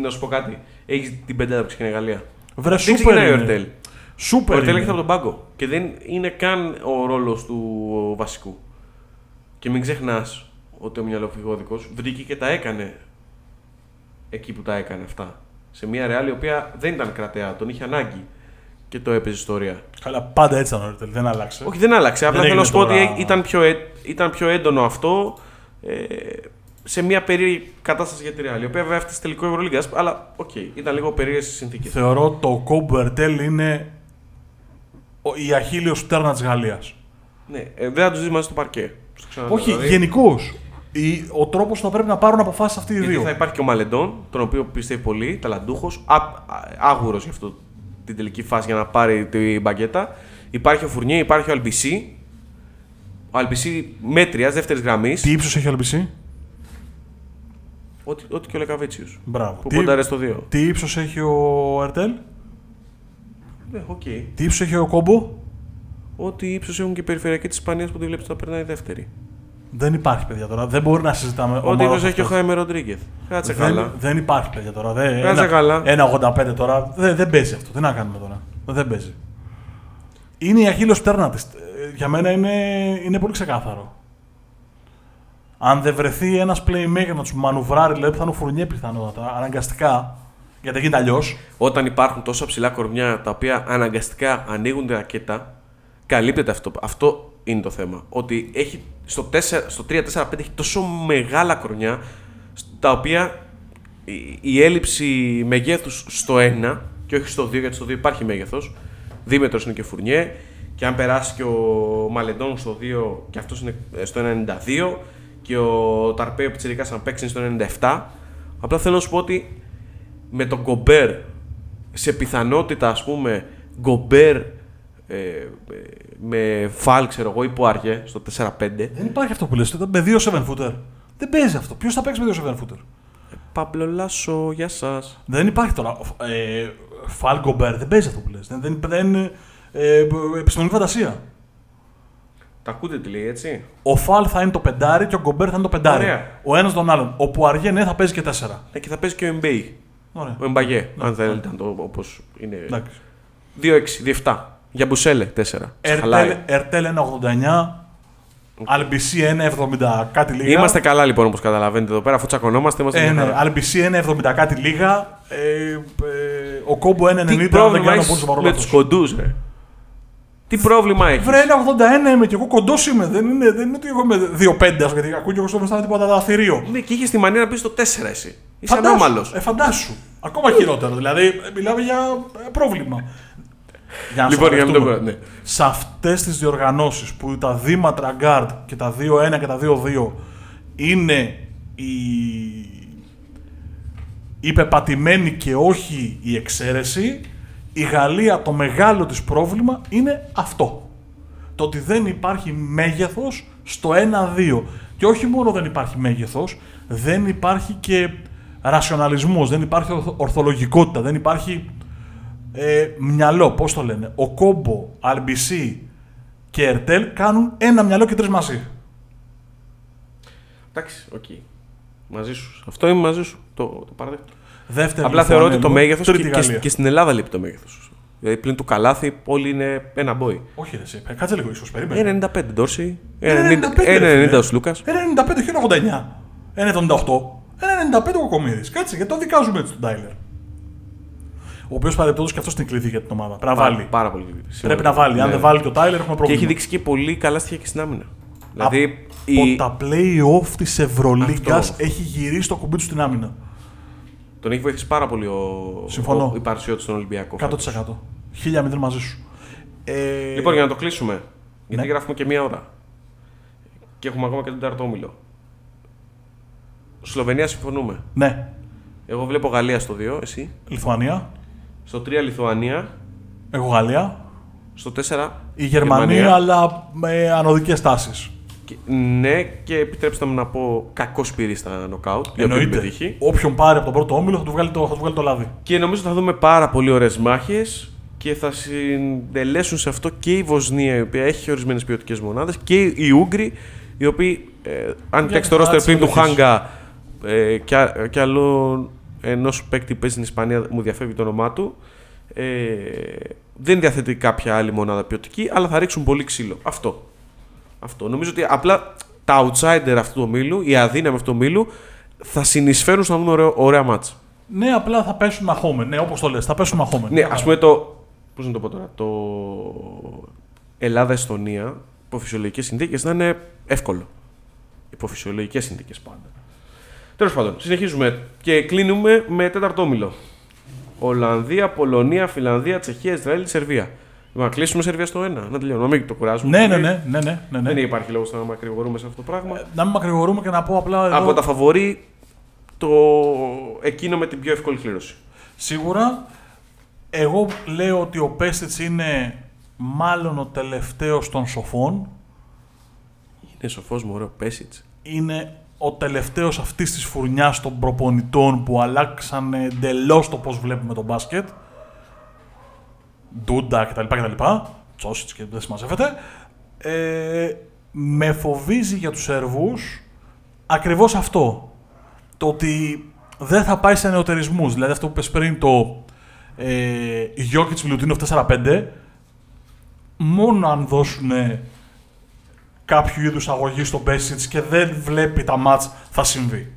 Να σου πω κάτι. Έχεις την πεντάδα που ξεκινάει η Γαλλία. Βρε, σούπερ είναι. Σούπερ. Επέλεγχεται από τον πάγκο. Και δεν είναι καν ο ρόλος του βασικού. Και μην ξεχνάς ότι ο μυαλοφυγόδικος βρήκε και τα έκανε εκεί που τα έκανε αυτά. Σε μια Ρεάλ η οποία δεν ήταν κρατεά, τον είχε ανάγκη και το έπαιζε ιστορία. Καλά, πάντα έτσι ήταν ο Ρετέλ, δεν άλλαξε. Όχι, δεν άλλαξε. Απλά θέλω να σου πω ότι ήταν πιο έντονο αυτό σε μια περίεργη κατάσταση για τη Ρεάλ. Η οποία βέβαια έφτασε τελικό Ευρωλίγκας, αλλά οκ, ήταν λίγο περίεργες οι συνθήκες. Θεωρώ το κόμπο Ρετέλ είναι η αχίλιος φτέρνα της Γαλλίας. Ναι, δεν θα τους δεις μαζί στο παρκέ. Όχι, δηλαδή, γενικώς. Ο τρόπος που θα πρέπει να πάρουν αποφάσεις αυτοί οι δύο. Θα υπάρχει και ο Μαλεντόν, τον οποίο πιστεύει πολύ, ταλαντούχος, άγουρος γι' αυτό την τελική φάση για να πάρει την μπαγκέτα. Υπάρχει ο Φουρνιέ, υπάρχει ο Αλμπισί. Ο Αλμπισί μέτριας, δεύτερης γραμμής. Τι ύψος έχει ο Αλμπισί? Ό,τι και ο Λεκαβίτσιος. Μπράβο. Που ποντάρε στο 2. Τι ύψος έχει ο Ερτέλ? Okay. Τι ύψος έχει ο Κόμπο? Ό,τι ύψος έχουν και οι περιφερειακοί της Ισπανίας που τη βλέπεις να περνάει δεύτερη. Δεν υπάρχει, παιδιά, τώρα. Δεν μπορεί να συζητάμε. Ό,τι ύψος έχει ο Χάιμε Ροντρίγκεθ. Κάτσε καλά. Δεν υπάρχει, παιδιά, τώρα. Κάτσε καλά. 1,85 τώρα. Δεν παίζει αυτό. Τι να κάνουμε τώρα. Δεν παίζει. Είναι η αχίλιος πτέρνα της. Για μένα είναι πολύ ξεκάθαρο. Αν δεν βρεθεί ένας playmaker να τους μανουβράρει, δηλαδή θα είναι ο Φουρνιέ πιθανότατα, αναγκαστικά. Γιατί γίνεται αλλιώς. Όταν υπάρχουν τόσα ψηλά κορμιά τα οποία αναγκαστικά ανοίγουν τη ρακέτα, καλύπτεται αυτό. Αυτό είναι το θέμα. Ότι έχει στο 3-4-5 έχει τόσο μεγάλα κορμιά, τα οποία η έλλειψη μεγέθους στο 1 και όχι στο 2, γιατί στο 2 υπάρχει μέγεθος. Δίμετρος είναι και Φουρνιέ. Και αν περάσει και ο Μαλεντόν στο 2, και αυτός είναι στο 1,92. Και ο Ταρπέο Πιτσιρικάς αν παίξει στο 97. Απλά θέλω να σου πω ότι με τον Γκομπέρ σε πιθανότητα, ας πούμε, Γκομπέρ με Φαλ, ξέρω εγώ, ή Πουάριε στο 4-5. Δεν υπάρχει αυτό που λες, με 2 7-footer. Δεν παίζει αυτό. Ποιος θα παίξει με 2 7-footer? Παμπλο Λάσο, γεια σας. Δεν υπάρχει τώρα. Φαλ Γκομπέρ, δεν παίζει αυτό που λες. Δεν είναι επιστημονική φαντασία. Τα ακούτε τι λέει, έτσι. Ο Φαλ θα είναι το πεντάρι και ο Γκομπέρ θα είναι το πεντάρι. Ωραία. Ο ένας τον άλλον. Ο Πουαριέ, ναι, θα παίζει και 4. Ναι, και θα παίζει και ο Εμπέι. Ωραία. Ο Εμπαγιέ, αν θέλετε, όπως είναι. 2-6, 2-7. Για Μπουσέλε, 4. Ερτέλ 1,89. Αλμπισί 1,70 κάτι λίγα. Είμαστε καλά λοιπόν, όπως καταλαβαίνετε εδώ πέρα, αφού τσακωνόμαστε. Ναι, Αλμπισί 1,70 κάτι λίγα. Ο Κόμπο 1,90. Με τους κοντούς, ρε. Τι πρόβλημα έχεις? Βρε, 1,81 είμαι και εγώ κοντός είμαι. Δεν είναι ότι εγώ είμαι 2,5, γιατί ακούω και εγώ στο μεσάνι τίποτα δαθυρίο. Ναι, και είχες τη μανία να πεις το 4 εσύ. Είσαι ανώμαλος. Φαντάσου. Ακόμα χειρότερο. Δηλαδή, μιλάμε για πρόβλημα. Για να λοιπόν, ναι. Σε αυτές τις διοργανώσεις που τα δίματρα γκάρτ και τα 2-1 και τα 2-2 είναι η πεπατημένη και όχι η εξαίρεση, η Γαλλία, το μεγάλο της πρόβλημα είναι αυτό. Το ότι δεν υπάρχει μέγεθος στο 1-2. Και όχι μόνο δεν υπάρχει μέγεθος, δεν υπάρχει και ρασιοναλισμός, δεν υπάρχει ορθολογικότητα, δεν υπάρχει μυαλό, πώς το λένε. Ο Κόμπο, RBC και Ερτέλ κάνουν ένα μυαλό και τρεις μαζί. Εντάξει, οκ. Μαζί σου. Αυτό είμαι μαζί σου. Το παραδέχτω. Δεύτερη απλά θεωρώ ότι το μέγεθος και στην Ελλάδα λείπει το μέγεθος. Δηλαδή πλην του Καλάθι, όλοι είναι ένα μπόι. Όχι, εσύ, κάτσε λίγο ίσως, περίμενε. 1,95 Ντόρση, 1,90 ο Σλούκας. 1,95, 1,89, 1,78, 1,95 ο Κομίδης. Κάτσε, γιατί το δικάζουμε έτσι τον Τάιλερ. Ο οποίος παρεπτόντως και αυτός την κλειδί για την ομάδα. Πρέπει να βάλει. Πάρα πολύ κλειδί. Πρέπει να βάλει. Αν δεν βάλει και ο Τάιλερ, έχουμε πρόβλημα. Και έχει δείξει και πολύ καλά στοιχεία και στην άμυνα. Δηλαδή. Από τα play-off της Ευρωλίγκας έχει γυρίσει το κουμπί του στην άμυνα. Τον έχει βοηθήσει πάρα πολύ η παρουσία του στον Ολυμπιακό. 100%. 1000 μαζί σου. Λοιπόν, για να το κλείσουμε, ναι. Γιατί γράφουμε και μία ώρα. Και έχουμε ακόμα και τον ταρτόμιλο. Σλοβενία συμφωνούμε. Ναι. Εγώ βλέπω Γαλλία στο 2, εσύ. Λιθουανία. Στο 3 Λιθουανία. Εγώ Γαλλία. Στο 4 η Γερμανία, αλλά με ανωδικές τάσεις. Ναι, και επιτρέψτε μου να πω κακό πυρί στα νοκάουτ. Εννοείται. Όποιον πάρει από τον πρώτο όμιλο θα του βγάλει το λάδι. Και νομίζω θα δούμε πάρα πολύ ωραίες μάχες και θα συντελέσουν σε αυτό και η Βοσνία, η οποία έχει ορισμένες ποιοτικές μονάδες, και οι Ούγγροι, οι οποίοι, αν κοιτάξει το roster πριν του Χάγκα και άλλο ενός παίκτη που παίζει στην Ισπανία, μου διαφεύγει το όνομά του, δεν διαθέτει κάποια άλλη μονάδα ποιοτική, αλλά θα ρίξουν πολύ ξύλο. Αυτό. Νομίζω ότι απλά τα outsider αυτού του ομίλου, οι αδύναμοι αυτού του ομίλου, θα συνεισφέρουν στο να δούμε ωραία μάτς. Ναι, απλά θα πέσουν μαχόμενοι. Ναι, όπως το λες, θα πέσουν μαχόμενοι. Ναι, ας πούμε το. Πώς να το πω τώρα. Το Ελλάδα-Εστονία, υπό φυσιολογικές συνθήκες, θα είναι εύκολο. Υπό φυσιολογικές συνθήκες πάντα. Τέλος πάντων, συνεχίζουμε και κλείνουμε με τέταρτο όμιλο. Ολλανδία, Πολωνία, Φινλανδία, Τσεχία, Ισραήλ, Σερβία. Να κλείσουμε Σερβία στο 1. Να τελειώνω, να μην το κουράζουμε. Ναι. Δεν υπάρχει λόγος να μακρηγορούμε σε αυτό το πράγμα. Να μην μακρηγορούμε και να πω απλά. Εδώ... Από τα φαβορί, το εκείνο με την πιο εύκολη κλήρωση. Σίγουρα. Εγώ λέω ότι ο Πέσιτς είναι μάλλον ο τελευταίος των σοφών. Είναι σοφός μωρέ ο Πέσιτς. Είναι ο τελευταίος αυτής της φουρνιάς των προπονητών που αλλάξαν εντελώς το πώς βλέπουμε τον μπάσκετ. Ντούντα κτλ. Τσόσιτς και δεν συμμαζεύεται. Με φοβίζει για τους Σέρβους ακριβώς αυτό. Το ότι δεν θα πάει σε νεοτερισμούς. Δηλαδή αυτό που πες πριν το Γιόκιτς Μιλουτίνοφ 4-5, μόνο αν δώσουν κάποιο είδους αγωγή στον Πέσιτς και δεν βλέπει τα μάτς θα συμβεί.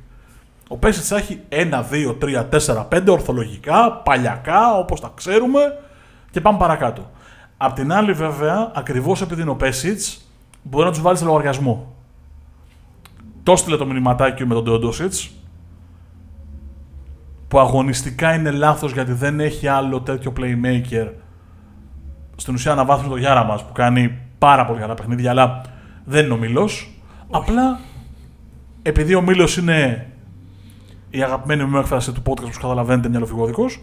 Ο Πέσιτς θα έχει 1, 2, 3, 4, 5 ορθολογικά, παλιακά όπως τα ξέρουμε και πάμε παρακάτω. Απ' την άλλη βέβαια, ακριβώς επειδή είναι ο Πέσιτς, μπορεί να τους βάλει σε λογαριασμό. Το στείλε το μηνυματάκι με τον Τεοντόσιτς, που αγωνιστικά είναι λάθος γιατί δεν έχει άλλο τέτοιο playmaker. Στην ουσία αναβάθμισε το Γιάρα μας που κάνει πάρα πολύ καλά παιχνίδια, αλλά δεν είναι ο Μήλος. Απλά επειδή ο Μήλος είναι η αγαπημένη μου έκφραση του podcast, που καταλαβαίνετε, μυαλοφυγόδικος,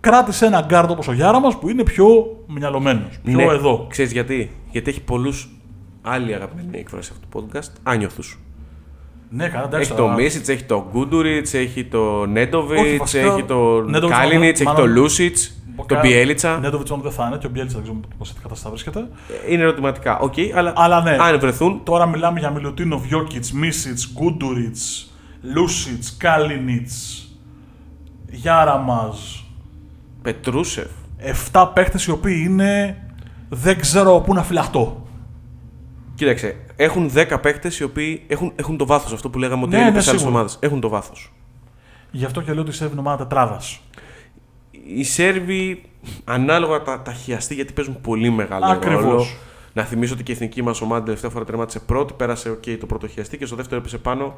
κράτησε ένα γκάρντ όπως ο Γιάρα μας που είναι πιο μυαλωμένος, πιο ναι, εδώ. Ξέρεις γιατί έχει πολλούς άλλη αγαπημένη έκφραση αυτού του podcast, άνιωθους. Ναι, καλά, εντάξει, έχει το Μίσιτς, έχει το Γκούντουριτς, έχει το Νέντοβιτς, έχει το Κάλινιτς, έχει το Λούσιτς, τον Μπιέλιτσα. Νέντοβιτς όμως δεν θα είναι και ο Μπιέλιτσα δεν ξέρουμε πώς θα βρίσκεται. Είναι ερωτηματικά, οκ, αλλά ναι, αν βρεθούν. Τώρα μιλάμε για Μιλουτίνοφ, Γιόκιτς, Μίσιτς, Γκούντουριτς, Λούσιτς, Κάλινιτς, Γιάραμαζ, Πετρούσεφ. 7 παίχτες οι οποίοι είναι. Δεν ξέρω πού να φυλαχτώ. Κοίταξε. Έχουν 10 παίκτες οι οποίοι έχουν το βάθος. Αυτό που λέγαμε ότι είναι άλλες ομάδες. Έχουν το βάθος. Γι' αυτό και λέω ότι η Σέρβη είναι ομάδα τετράδας. Οι Σέρβοι ανάλογα τα χιαστεί γιατί παίζουν πολύ μεγάλο ρόλο. Ακριβώς. Να θυμίσω ότι και η εθνική μας ομάδα τελευταία φορά τερμάτισε πρώτη, πέρασε okay, το πρώτο χιαστεί και στο δεύτερο έπεσε πάνω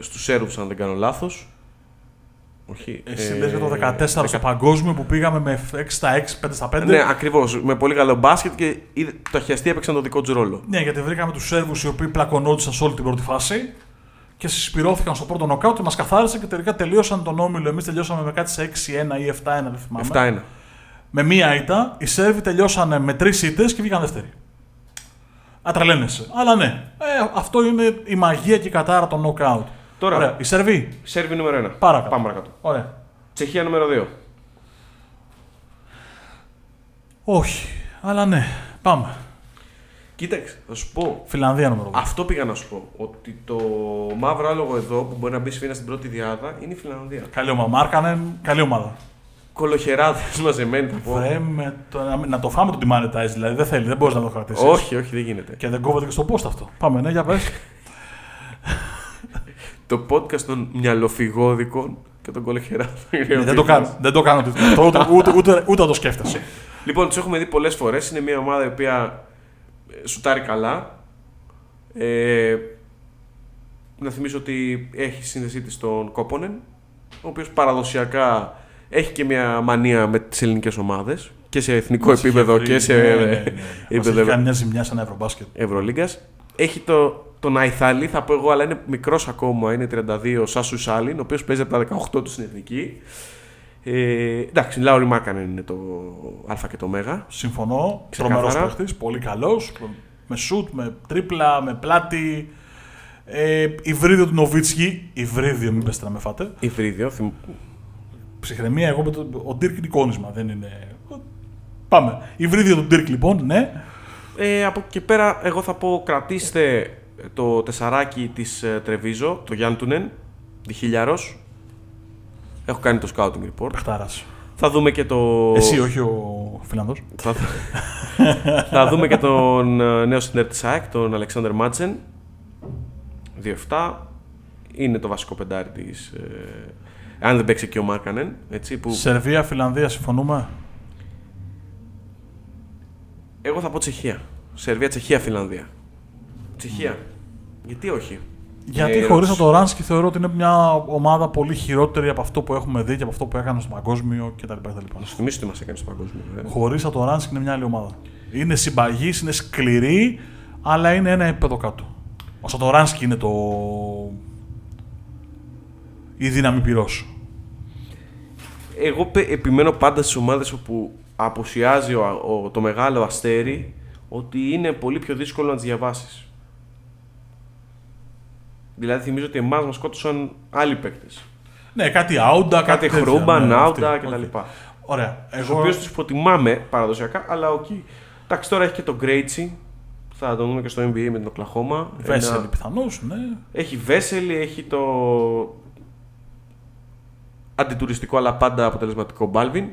στους Σέρβους, αν δεν κάνω λάθος. Όχι. Εσύ λες για το 14 στο παγκόσμιο που πήγαμε με 6-6, 5-5. Ναι, ακριβώς. Με πολύ καλό μπάσκετ και τα χιαστή έπαιξαν το δικό του ρόλο. Ναι, γιατί βρήκαμε τους Σέρβους οι οποίοι πλακωνόντουσαν σε όλη την πρώτη φάση και συσπυρώθηκαν στο πρώτο νοκάουτ και μας καθάρισαν και τελικά τελείωσαν τον όμιλο. Εμείς τελειώσαμε με κάτι σε 6-1 ή 7-1, δεν θυμάμαι. 7-1. Με μία ήττα, οι Σέρβοι τελειώσαν με 3 ήττες και βγήκαν δεύτεροι. Ατρελαίνεσαι. Αλλά ναι, αυτό είναι η μαγεία και η κατάρα των νοκάουτ. Τώρα, ωραία. Η Σερβία. Σερβία νούμερο 1. Πάμε παρακάτω. Ωραία. Τσεχία νούμερο 2. Όχι, αλλά ναι. Πάμε. Κοίταξε, θα σου πω. Φινλανδία νούμερο 2. Αυτό πήγα να σου πω. Ότι το μαύρο άλογο εδώ που μπορεί να μπει σφήνα στην πρώτη διάδα είναι η Φινλανδία. Καλή ομάδα. Μάρκανεν, καλή ομάδα. Κολοχεράδες μαζεμένοι θα πω. Να το φάμε το demonetize δηλαδή. Δεν θέλει, δεν μπορεί να το κρατήσει. Όχι, δεν γίνεται. Και δεν κόβεται και στο post αυτό. Πάμε, ναι, για πες. Το podcast των μυαλοφυγόδικων και των κολοχεράδων. Δεν το κάνω. Ούτε το σκέφτεσαι. Λοιπόν, τους έχουμε δει πολλές φορές. Είναι μια ομάδα η οποία σουτάρει καλά. Να θυμίσω ότι έχει σύνδεσή της στον Κόπονεν, ο οποίος παραδοσιακά έχει και μια μανία με τις ελληνικές ομάδες και σε εθνικό επίπεδο και σε επίπεδο. Έχει κάνει μια ζημιά σαν Ευρωμπάσκετ. Ευρωλίγκας. Έχει τον Αϊθάλη, θα πω εγώ, αλλά είναι μικρός ακόμα, είναι 32, ο Σάσου Σάλιν, ο οποίος παίζει από τα 18 του στην εθνική. Εντάξει, Λάουρι Μάρκανεν είναι το Α και το Μ. Συμφωνώ, τρομερός παίχτης, πολύ καλός, με σουτ, με τρίπλα, με πλάτη. Υβρίδιο του Νοβίτσκι, Υβρίδιο, μην πέστε να με φάτε. Υβρίδιο, ψυχραιμία, εγώ με ο Ντίρκ είναι εικόνισμα, δεν είναι... Πάμε, Υβρίδιο του Ντίρκ λοιπόν, ναι. Από εκεί και πέρα, εγώ θα πω κρατήστε το τεσσαράκι της Τρεβίζο, το Γιάντουνεν, διχίλιαρος. Έχω κάνει το scouting report. Πεχτάρας. Θα δούμε και το. Εσύ, όχι ο Φιλανδός. Θα δούμε και τον νέο συντερ της ΑΕΚ, τον Αλεξάνδερ Μάτσεν. 2-7. Είναι το βασικό πεντάρι της. Αν δεν παίξει και ο Μάρκανεν. Που... Σερβία, Φιλανδία, συμφωνούμε. Εγώ θα πω Τσεχία. Σερβία, Τσεχία, Φιλανδία. Τσεχία. Γιατί όχι. Γιατί χωρίς το Ράνσκι θεωρώ ότι είναι μια ομάδα πολύ χειρότερη από αυτό που έχουμε δει και από αυτό που έκανε στο παγκόσμιο κτλ. Να σου θυμίσω τι μας έκανε στο παγκόσμιο. Χωρίς το Ράνσκι είναι μια άλλη ομάδα. Είναι συμπαγής, είναι σκληρή, αλλά είναι ένα επίπεδο κάτω. Όσο το Ράνσκι είναι το. Η δύναμη πυρός. Εγώ επιμένω πάντα στις ομάδες όπου απουσιάζει το μεγάλο αστέρι ότι είναι πολύ πιο δύσκολο να τις διαβάσεις. Δηλαδή θυμίζω ότι εμάς μας σκότωσαν άλλοι παίκτες. Ναι, κάτι Άουντα, κάτι Χρούμπαν, ναι, Άουντα κτλ. Ωραία. Τους οποίους τους προτιμάμε παραδοσιακά, αλλά okay. Εντάξει, τώρα έχει και τον Γκρέιτσι. Θα τον δούμε και στο NBA με την Οκλαχώμα. Βέσελη πιθανώς, ναι. Έχει Βέσελη, έχει το αντιτουριστικό αλλά πάντα αποτελεσματικό Μπάλβιν.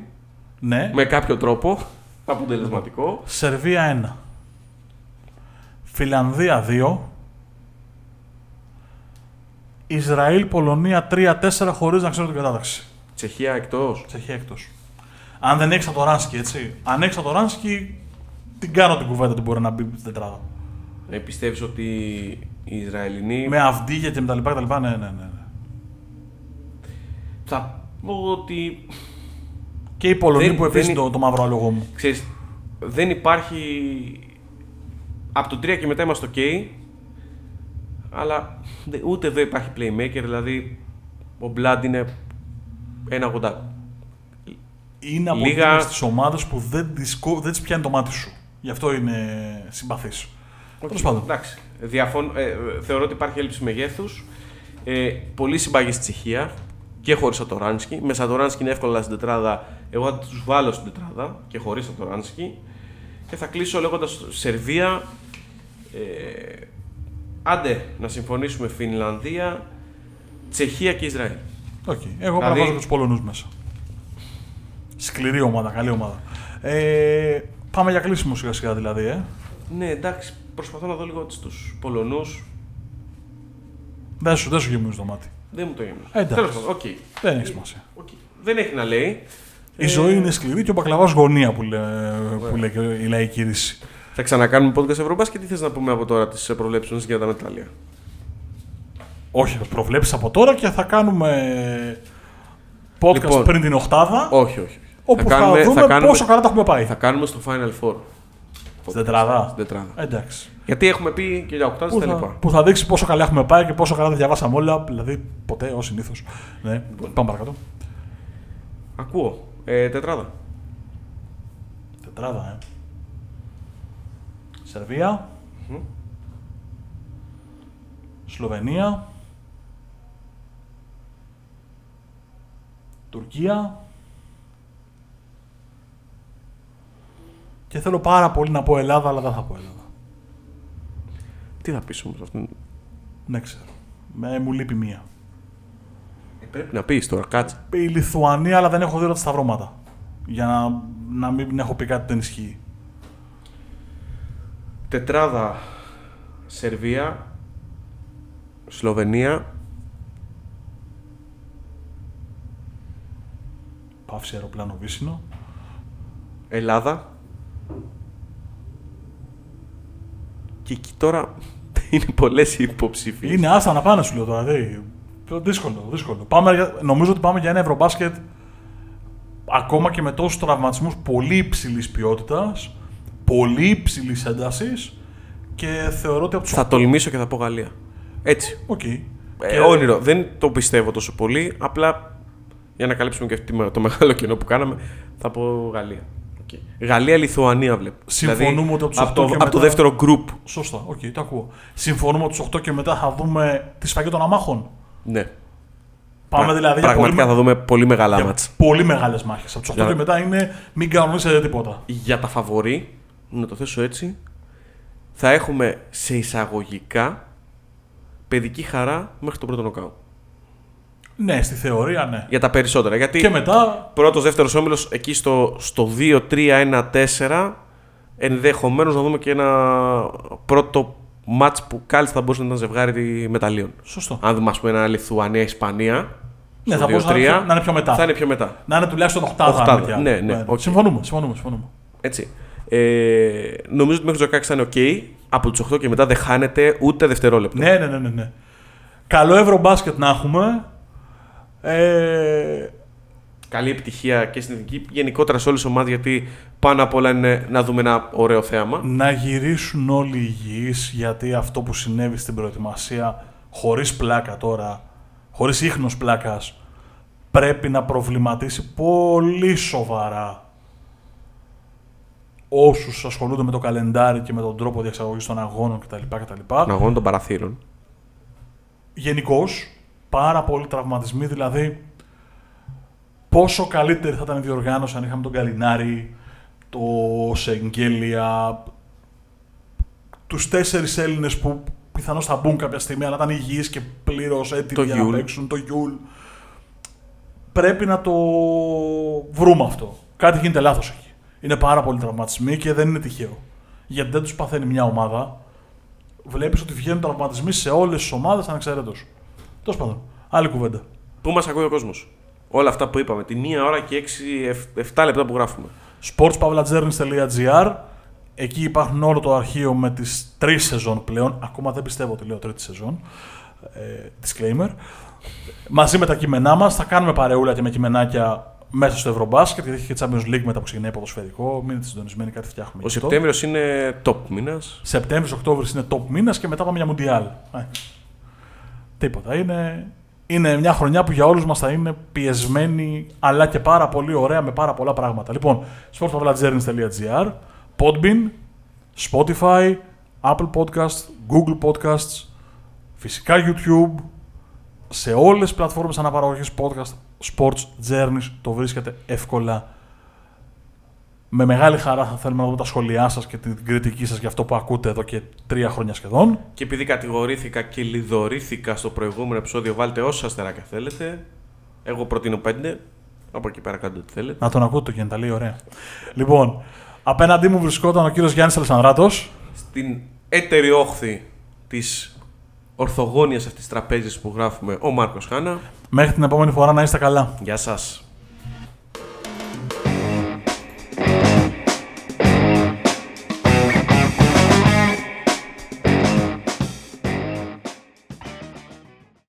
Ναι. Με κάποιο τρόπο αποτελεσματικό. Σερβία 1. Φιλανδία 2. Ισραήλ, Πολωνία 3-4 χωρίς να ξέρω την κατάταξη. Τσεχία εκτός. Τσεχία εκτός. Αν δεν έχεις το Ράνσκι, έτσι. Αν έχεις το Ράνσκι, την κάνω την κουβέντα ότι μπορεί να μπει στην τετράδα. Πιστεύεις ότι οι Ισραηλινοί. Με Αυντίγια και με τα λοιπά, ναι. Θα πω ότι. Και οι Πολωνοί που επίσης το μαύρο άλογο μου. Ξέρεις, δεν υπάρχει. Από το 3 και μετά είμαστε οκ. Αλλά ούτε εδώ υπάρχει playmaker, δηλαδή ο Μπλαντ είναι 1,80. Είναι από τις ομάδες που δεν τις πιάνει το μάτι σου. Γι' αυτό είναι συμπαθής. Τέλος πάντων. Εντάξει. Θεωρώ ότι υπάρχει έλλειψη μεγέθους. Πολύ συμπαγή στη Τσεχία και χωρίς το Ράνσκι. Με το Ράνσκι είναι εύκολα στην τετράδα. Εγώ θα τους βάλω στην τετράδα και χωρίς το Ράνσκι. Και θα κλείσω λέγοντας Σερβία. Άντε να συμφωνήσουμε Φινλανδία, Τσεχία και Ισραήλ. Okay. Εγώ παραβάζω και τους Πολωνούς μέσα. Σκληρή ομάδα, καλή ομάδα. Πάμε για κλείσιμο σιγά σιγά δηλαδή. Ναι, εντάξει, προσπαθώ να δω λίγο τους Πολωνούς. Δεν σου γεμίζει το μάτι. Δεν μου το γεμίζει. Εντάξει. Okay. Δεν έχει σημασία. Okay. Δεν έχει να λέει. Η ζωή είναι σκληρή και ο μπακλαβάς γωνία που λέει και η λαϊκή ρίση. Θα ξανακάνουμε podcast Ευρωμπάσκετ και τι θες να πούμε από τώρα τις προβλέψεις για τα μετάλλια. Όχι, προβλέψεις από τώρα και θα κάνουμε podcast πριν την οκτάδα. Όχι. Όπου θα δούμε πόσο καλά τα έχουμε πάει. Θα κάνουμε στο Final Four. Στην τετράδα. Εντάξει. Γιατί έχουμε πει και για οκτάδες τα λοιπά. Που θα δείξει πόσο καλά έχουμε πάει και πόσο καλά τα διαβάσαμε όλα. Δηλαδή ποτέ, ως συνήθως. Ναι, πάμε παρακάτω. Ακούω. Τετράδα. Τετράδα, Σερβία, Σλοβενία, Τουρκία και θέλω πάρα πολύ να πω Ελλάδα, αλλά δεν θα πω Ελλάδα. Τι θα πεις όμως αυτήν. Ναι, ξέρω. Μου λείπει μία. Πρέπει να πεις τώρα, κάτσε. Η Λιθουανία, αλλά δεν έχω δει όλα τα σταυρώματα. Για να μην έχω πει κάτι που δεν ισχύει. Τετράδα Σερβία, Σλοβενία. Παύση αεροπλάνο Βύσσινο. Ελλάδα. Και εκεί τώρα είναι πολλές οι υποψηφίες. Είναι άστα να πάνε σου λέω τώρα. Δύσκολο. Νομίζω ότι πάμε για ένα ευρωμπάσκετ ακόμα και με τόσους τραυματισμούς πολύ υψηλής ποιότητας. Πολύ υψηλή ένταση και θεωρώ ότι από τους. Θα τολμήσω και θα πω Γαλλία. Έτσι. Okay. Όνειρο. Δεν το πιστεύω τόσο πολύ. Απλά για να καλύψουμε και το μεγάλο κενό που κάναμε, θα πω Γαλλία. Okay. Γαλλία-Λιθουανία βλέπω. Συμφωνούμε δηλαδή, ότι από το δεύτερο γκρουπ. Σωστά. Okay, το ακούω. Συμφωνούμε ότι τους 8 και μετά θα δούμε τη σφαγή των αμάχων. Ναι. Πάμε δηλαδή πραγματικά θα δούμε πολύ μεγάλα μάτς. Πολύ μεγάλες μάχες. Από τους 8 και μετά είναι μην κανονίσετε τίποτα. Για τα φαβορί. Να το θέσω έτσι, θα έχουμε σε εισαγωγικά παιδική χαρά μέχρι τον πρώτο νοκάου. Ναι, στη θεωρία, ναι. Για τα περισσότερα. Γιατί και μετά. Πρώτος, δεύτερος όμιλος, εκεί στο 2-3-1-4, ενδεχομένως να δούμε και ένα πρώτο μάτς που κάλλιστα θα μπορούσε να ήταν ζευγάρι μεταλλίων. Σωστό. Αν δούμε, ας πούμε, ένα Λιθουανία-Ισπανία. Ναι, θα μπορούσε να είναι πιο μετά. Θα είναι πιο μετά. Να είναι τουλάχιστον 8. Ναι. Okay. Συμφωνούμε. Έτσι. Νομίζω ότι μέχρι το 16 ήταν ok. Από τους 8 και μετά δεν χάνεται ούτε δευτερόλεπτο. Ναι. Καλό Ευρωμπάσκετ να έχουμε. Καλή επιτυχία και στην εθνική, γενικότερα σε όλες τις ομάδες, γιατί πάνω απ' όλα είναι να δούμε ένα ωραίο θέαμα. Να γυρίσουν όλοι υγιείς, γιατί αυτό που συνέβη στην προετοιμασία, χωρίς πλάκα τώρα, χωρίς ίχνος πλάκας, πρέπει να προβληματίσει πολύ σοβαρά όσους ασχολούνται με το καλεντάρι και με τον τρόπο διεξαγωγής των αγώνων κτλ. Των αγώνων των παραθύρων. Γενικώς, πάρα πολλοί τραυματισμοί, δηλαδή πόσο καλύτερη θα ήταν η διοργάνωση αν είχαμε τον Καλινάρη, το Σεγγέλια, τους 4 Έλληνες που πιθανώς θα μπουν κάποια στιγμή, αλλά ήταν υγιείς και πλήρως έτοιμοι για να παίξουν, το Γιούλ. Πρέπει να το βρούμε αυτό. Κάτι γίνεται λάθος εκεί. Είναι πάρα πολλοί τραυματισμοί και δεν είναι τυχαίο. Γιατί δεν τους παθαίνει μια ομάδα. Βλέπεις ότι βγαίνουν τραυματισμοί σε όλες τις ομάδες ανεξαιρέτως. Τέλος πάντων, άλλη κουβέντα. Πού μας ακούει ο κόσμος. Όλα αυτά που είπαμε, τη 1 ώρα και 6-7 λεπτά που γράφουμε. sportspavlagernis.gr. Εκεί υπάρχουν όλο το αρχείο με τις 3 σεζόν πλέον. Ακόμα δεν πιστεύω ότι λέω τρίτη σεζόν. Disclaimer. Μαζί με τα κείμενά μας, θα κάνουμε παρεούλα και με κειμενάκια μέσα στο Ευρωμπάσκετ, γιατί έχει και Champions League μετά που ξεκινάει ποδοσφαιρικό. Μείνετε συντονισμένοι, κάτι φτιάχνουμε. Ο Σεπτέμβριος είναι top μήνας. Σεπτέμβριος-Οκτώβριος είναι top μήνας και μετά πάμε για Μουντιάλ. Τίποτα. Είναι μια χρονιά που για όλους μας θα είναι πιεσμένη, αλλά και πάρα πολύ ωραία με πάρα πολλά πράγματα. Λοιπόν, sportpavlagernis.gr, Podbean, Spotify, Apple Podcasts, Google Podcasts, φυσικά YouTube, σε όλες τις πλατφόρμες αναπαραγωγής podcast, Sports Journeys, το βρίσκεται εύκολα. Με μεγάλη χαρά θα θέλουμε να δούμε τα σχόλιά σας και την κριτική σας για αυτό που ακούτε εδώ και 3 χρόνια σχεδόν. Και επειδή κατηγορήθηκα και λιδωρήθηκα στο προηγούμενο επεισόδιο, βάλτε όσα αστεράκια θέλετε. Εγώ προτείνω 5. Από εκεί πέρα κάντε ό,τι θέλετε. Να τον ακούτε και να τα λέει ωραία. Λοιπόν, απέναντί μου βρισκόταν ο κύριος Γιάννης Αλισανδράτος. Στην έτερη όχθη της ορθογώνιας αυτής της τραπέζης που γράφουμε, ο Μάρκος Χανά. Μέχρι την επόμενη φορά να είστε καλά. Γεια σας.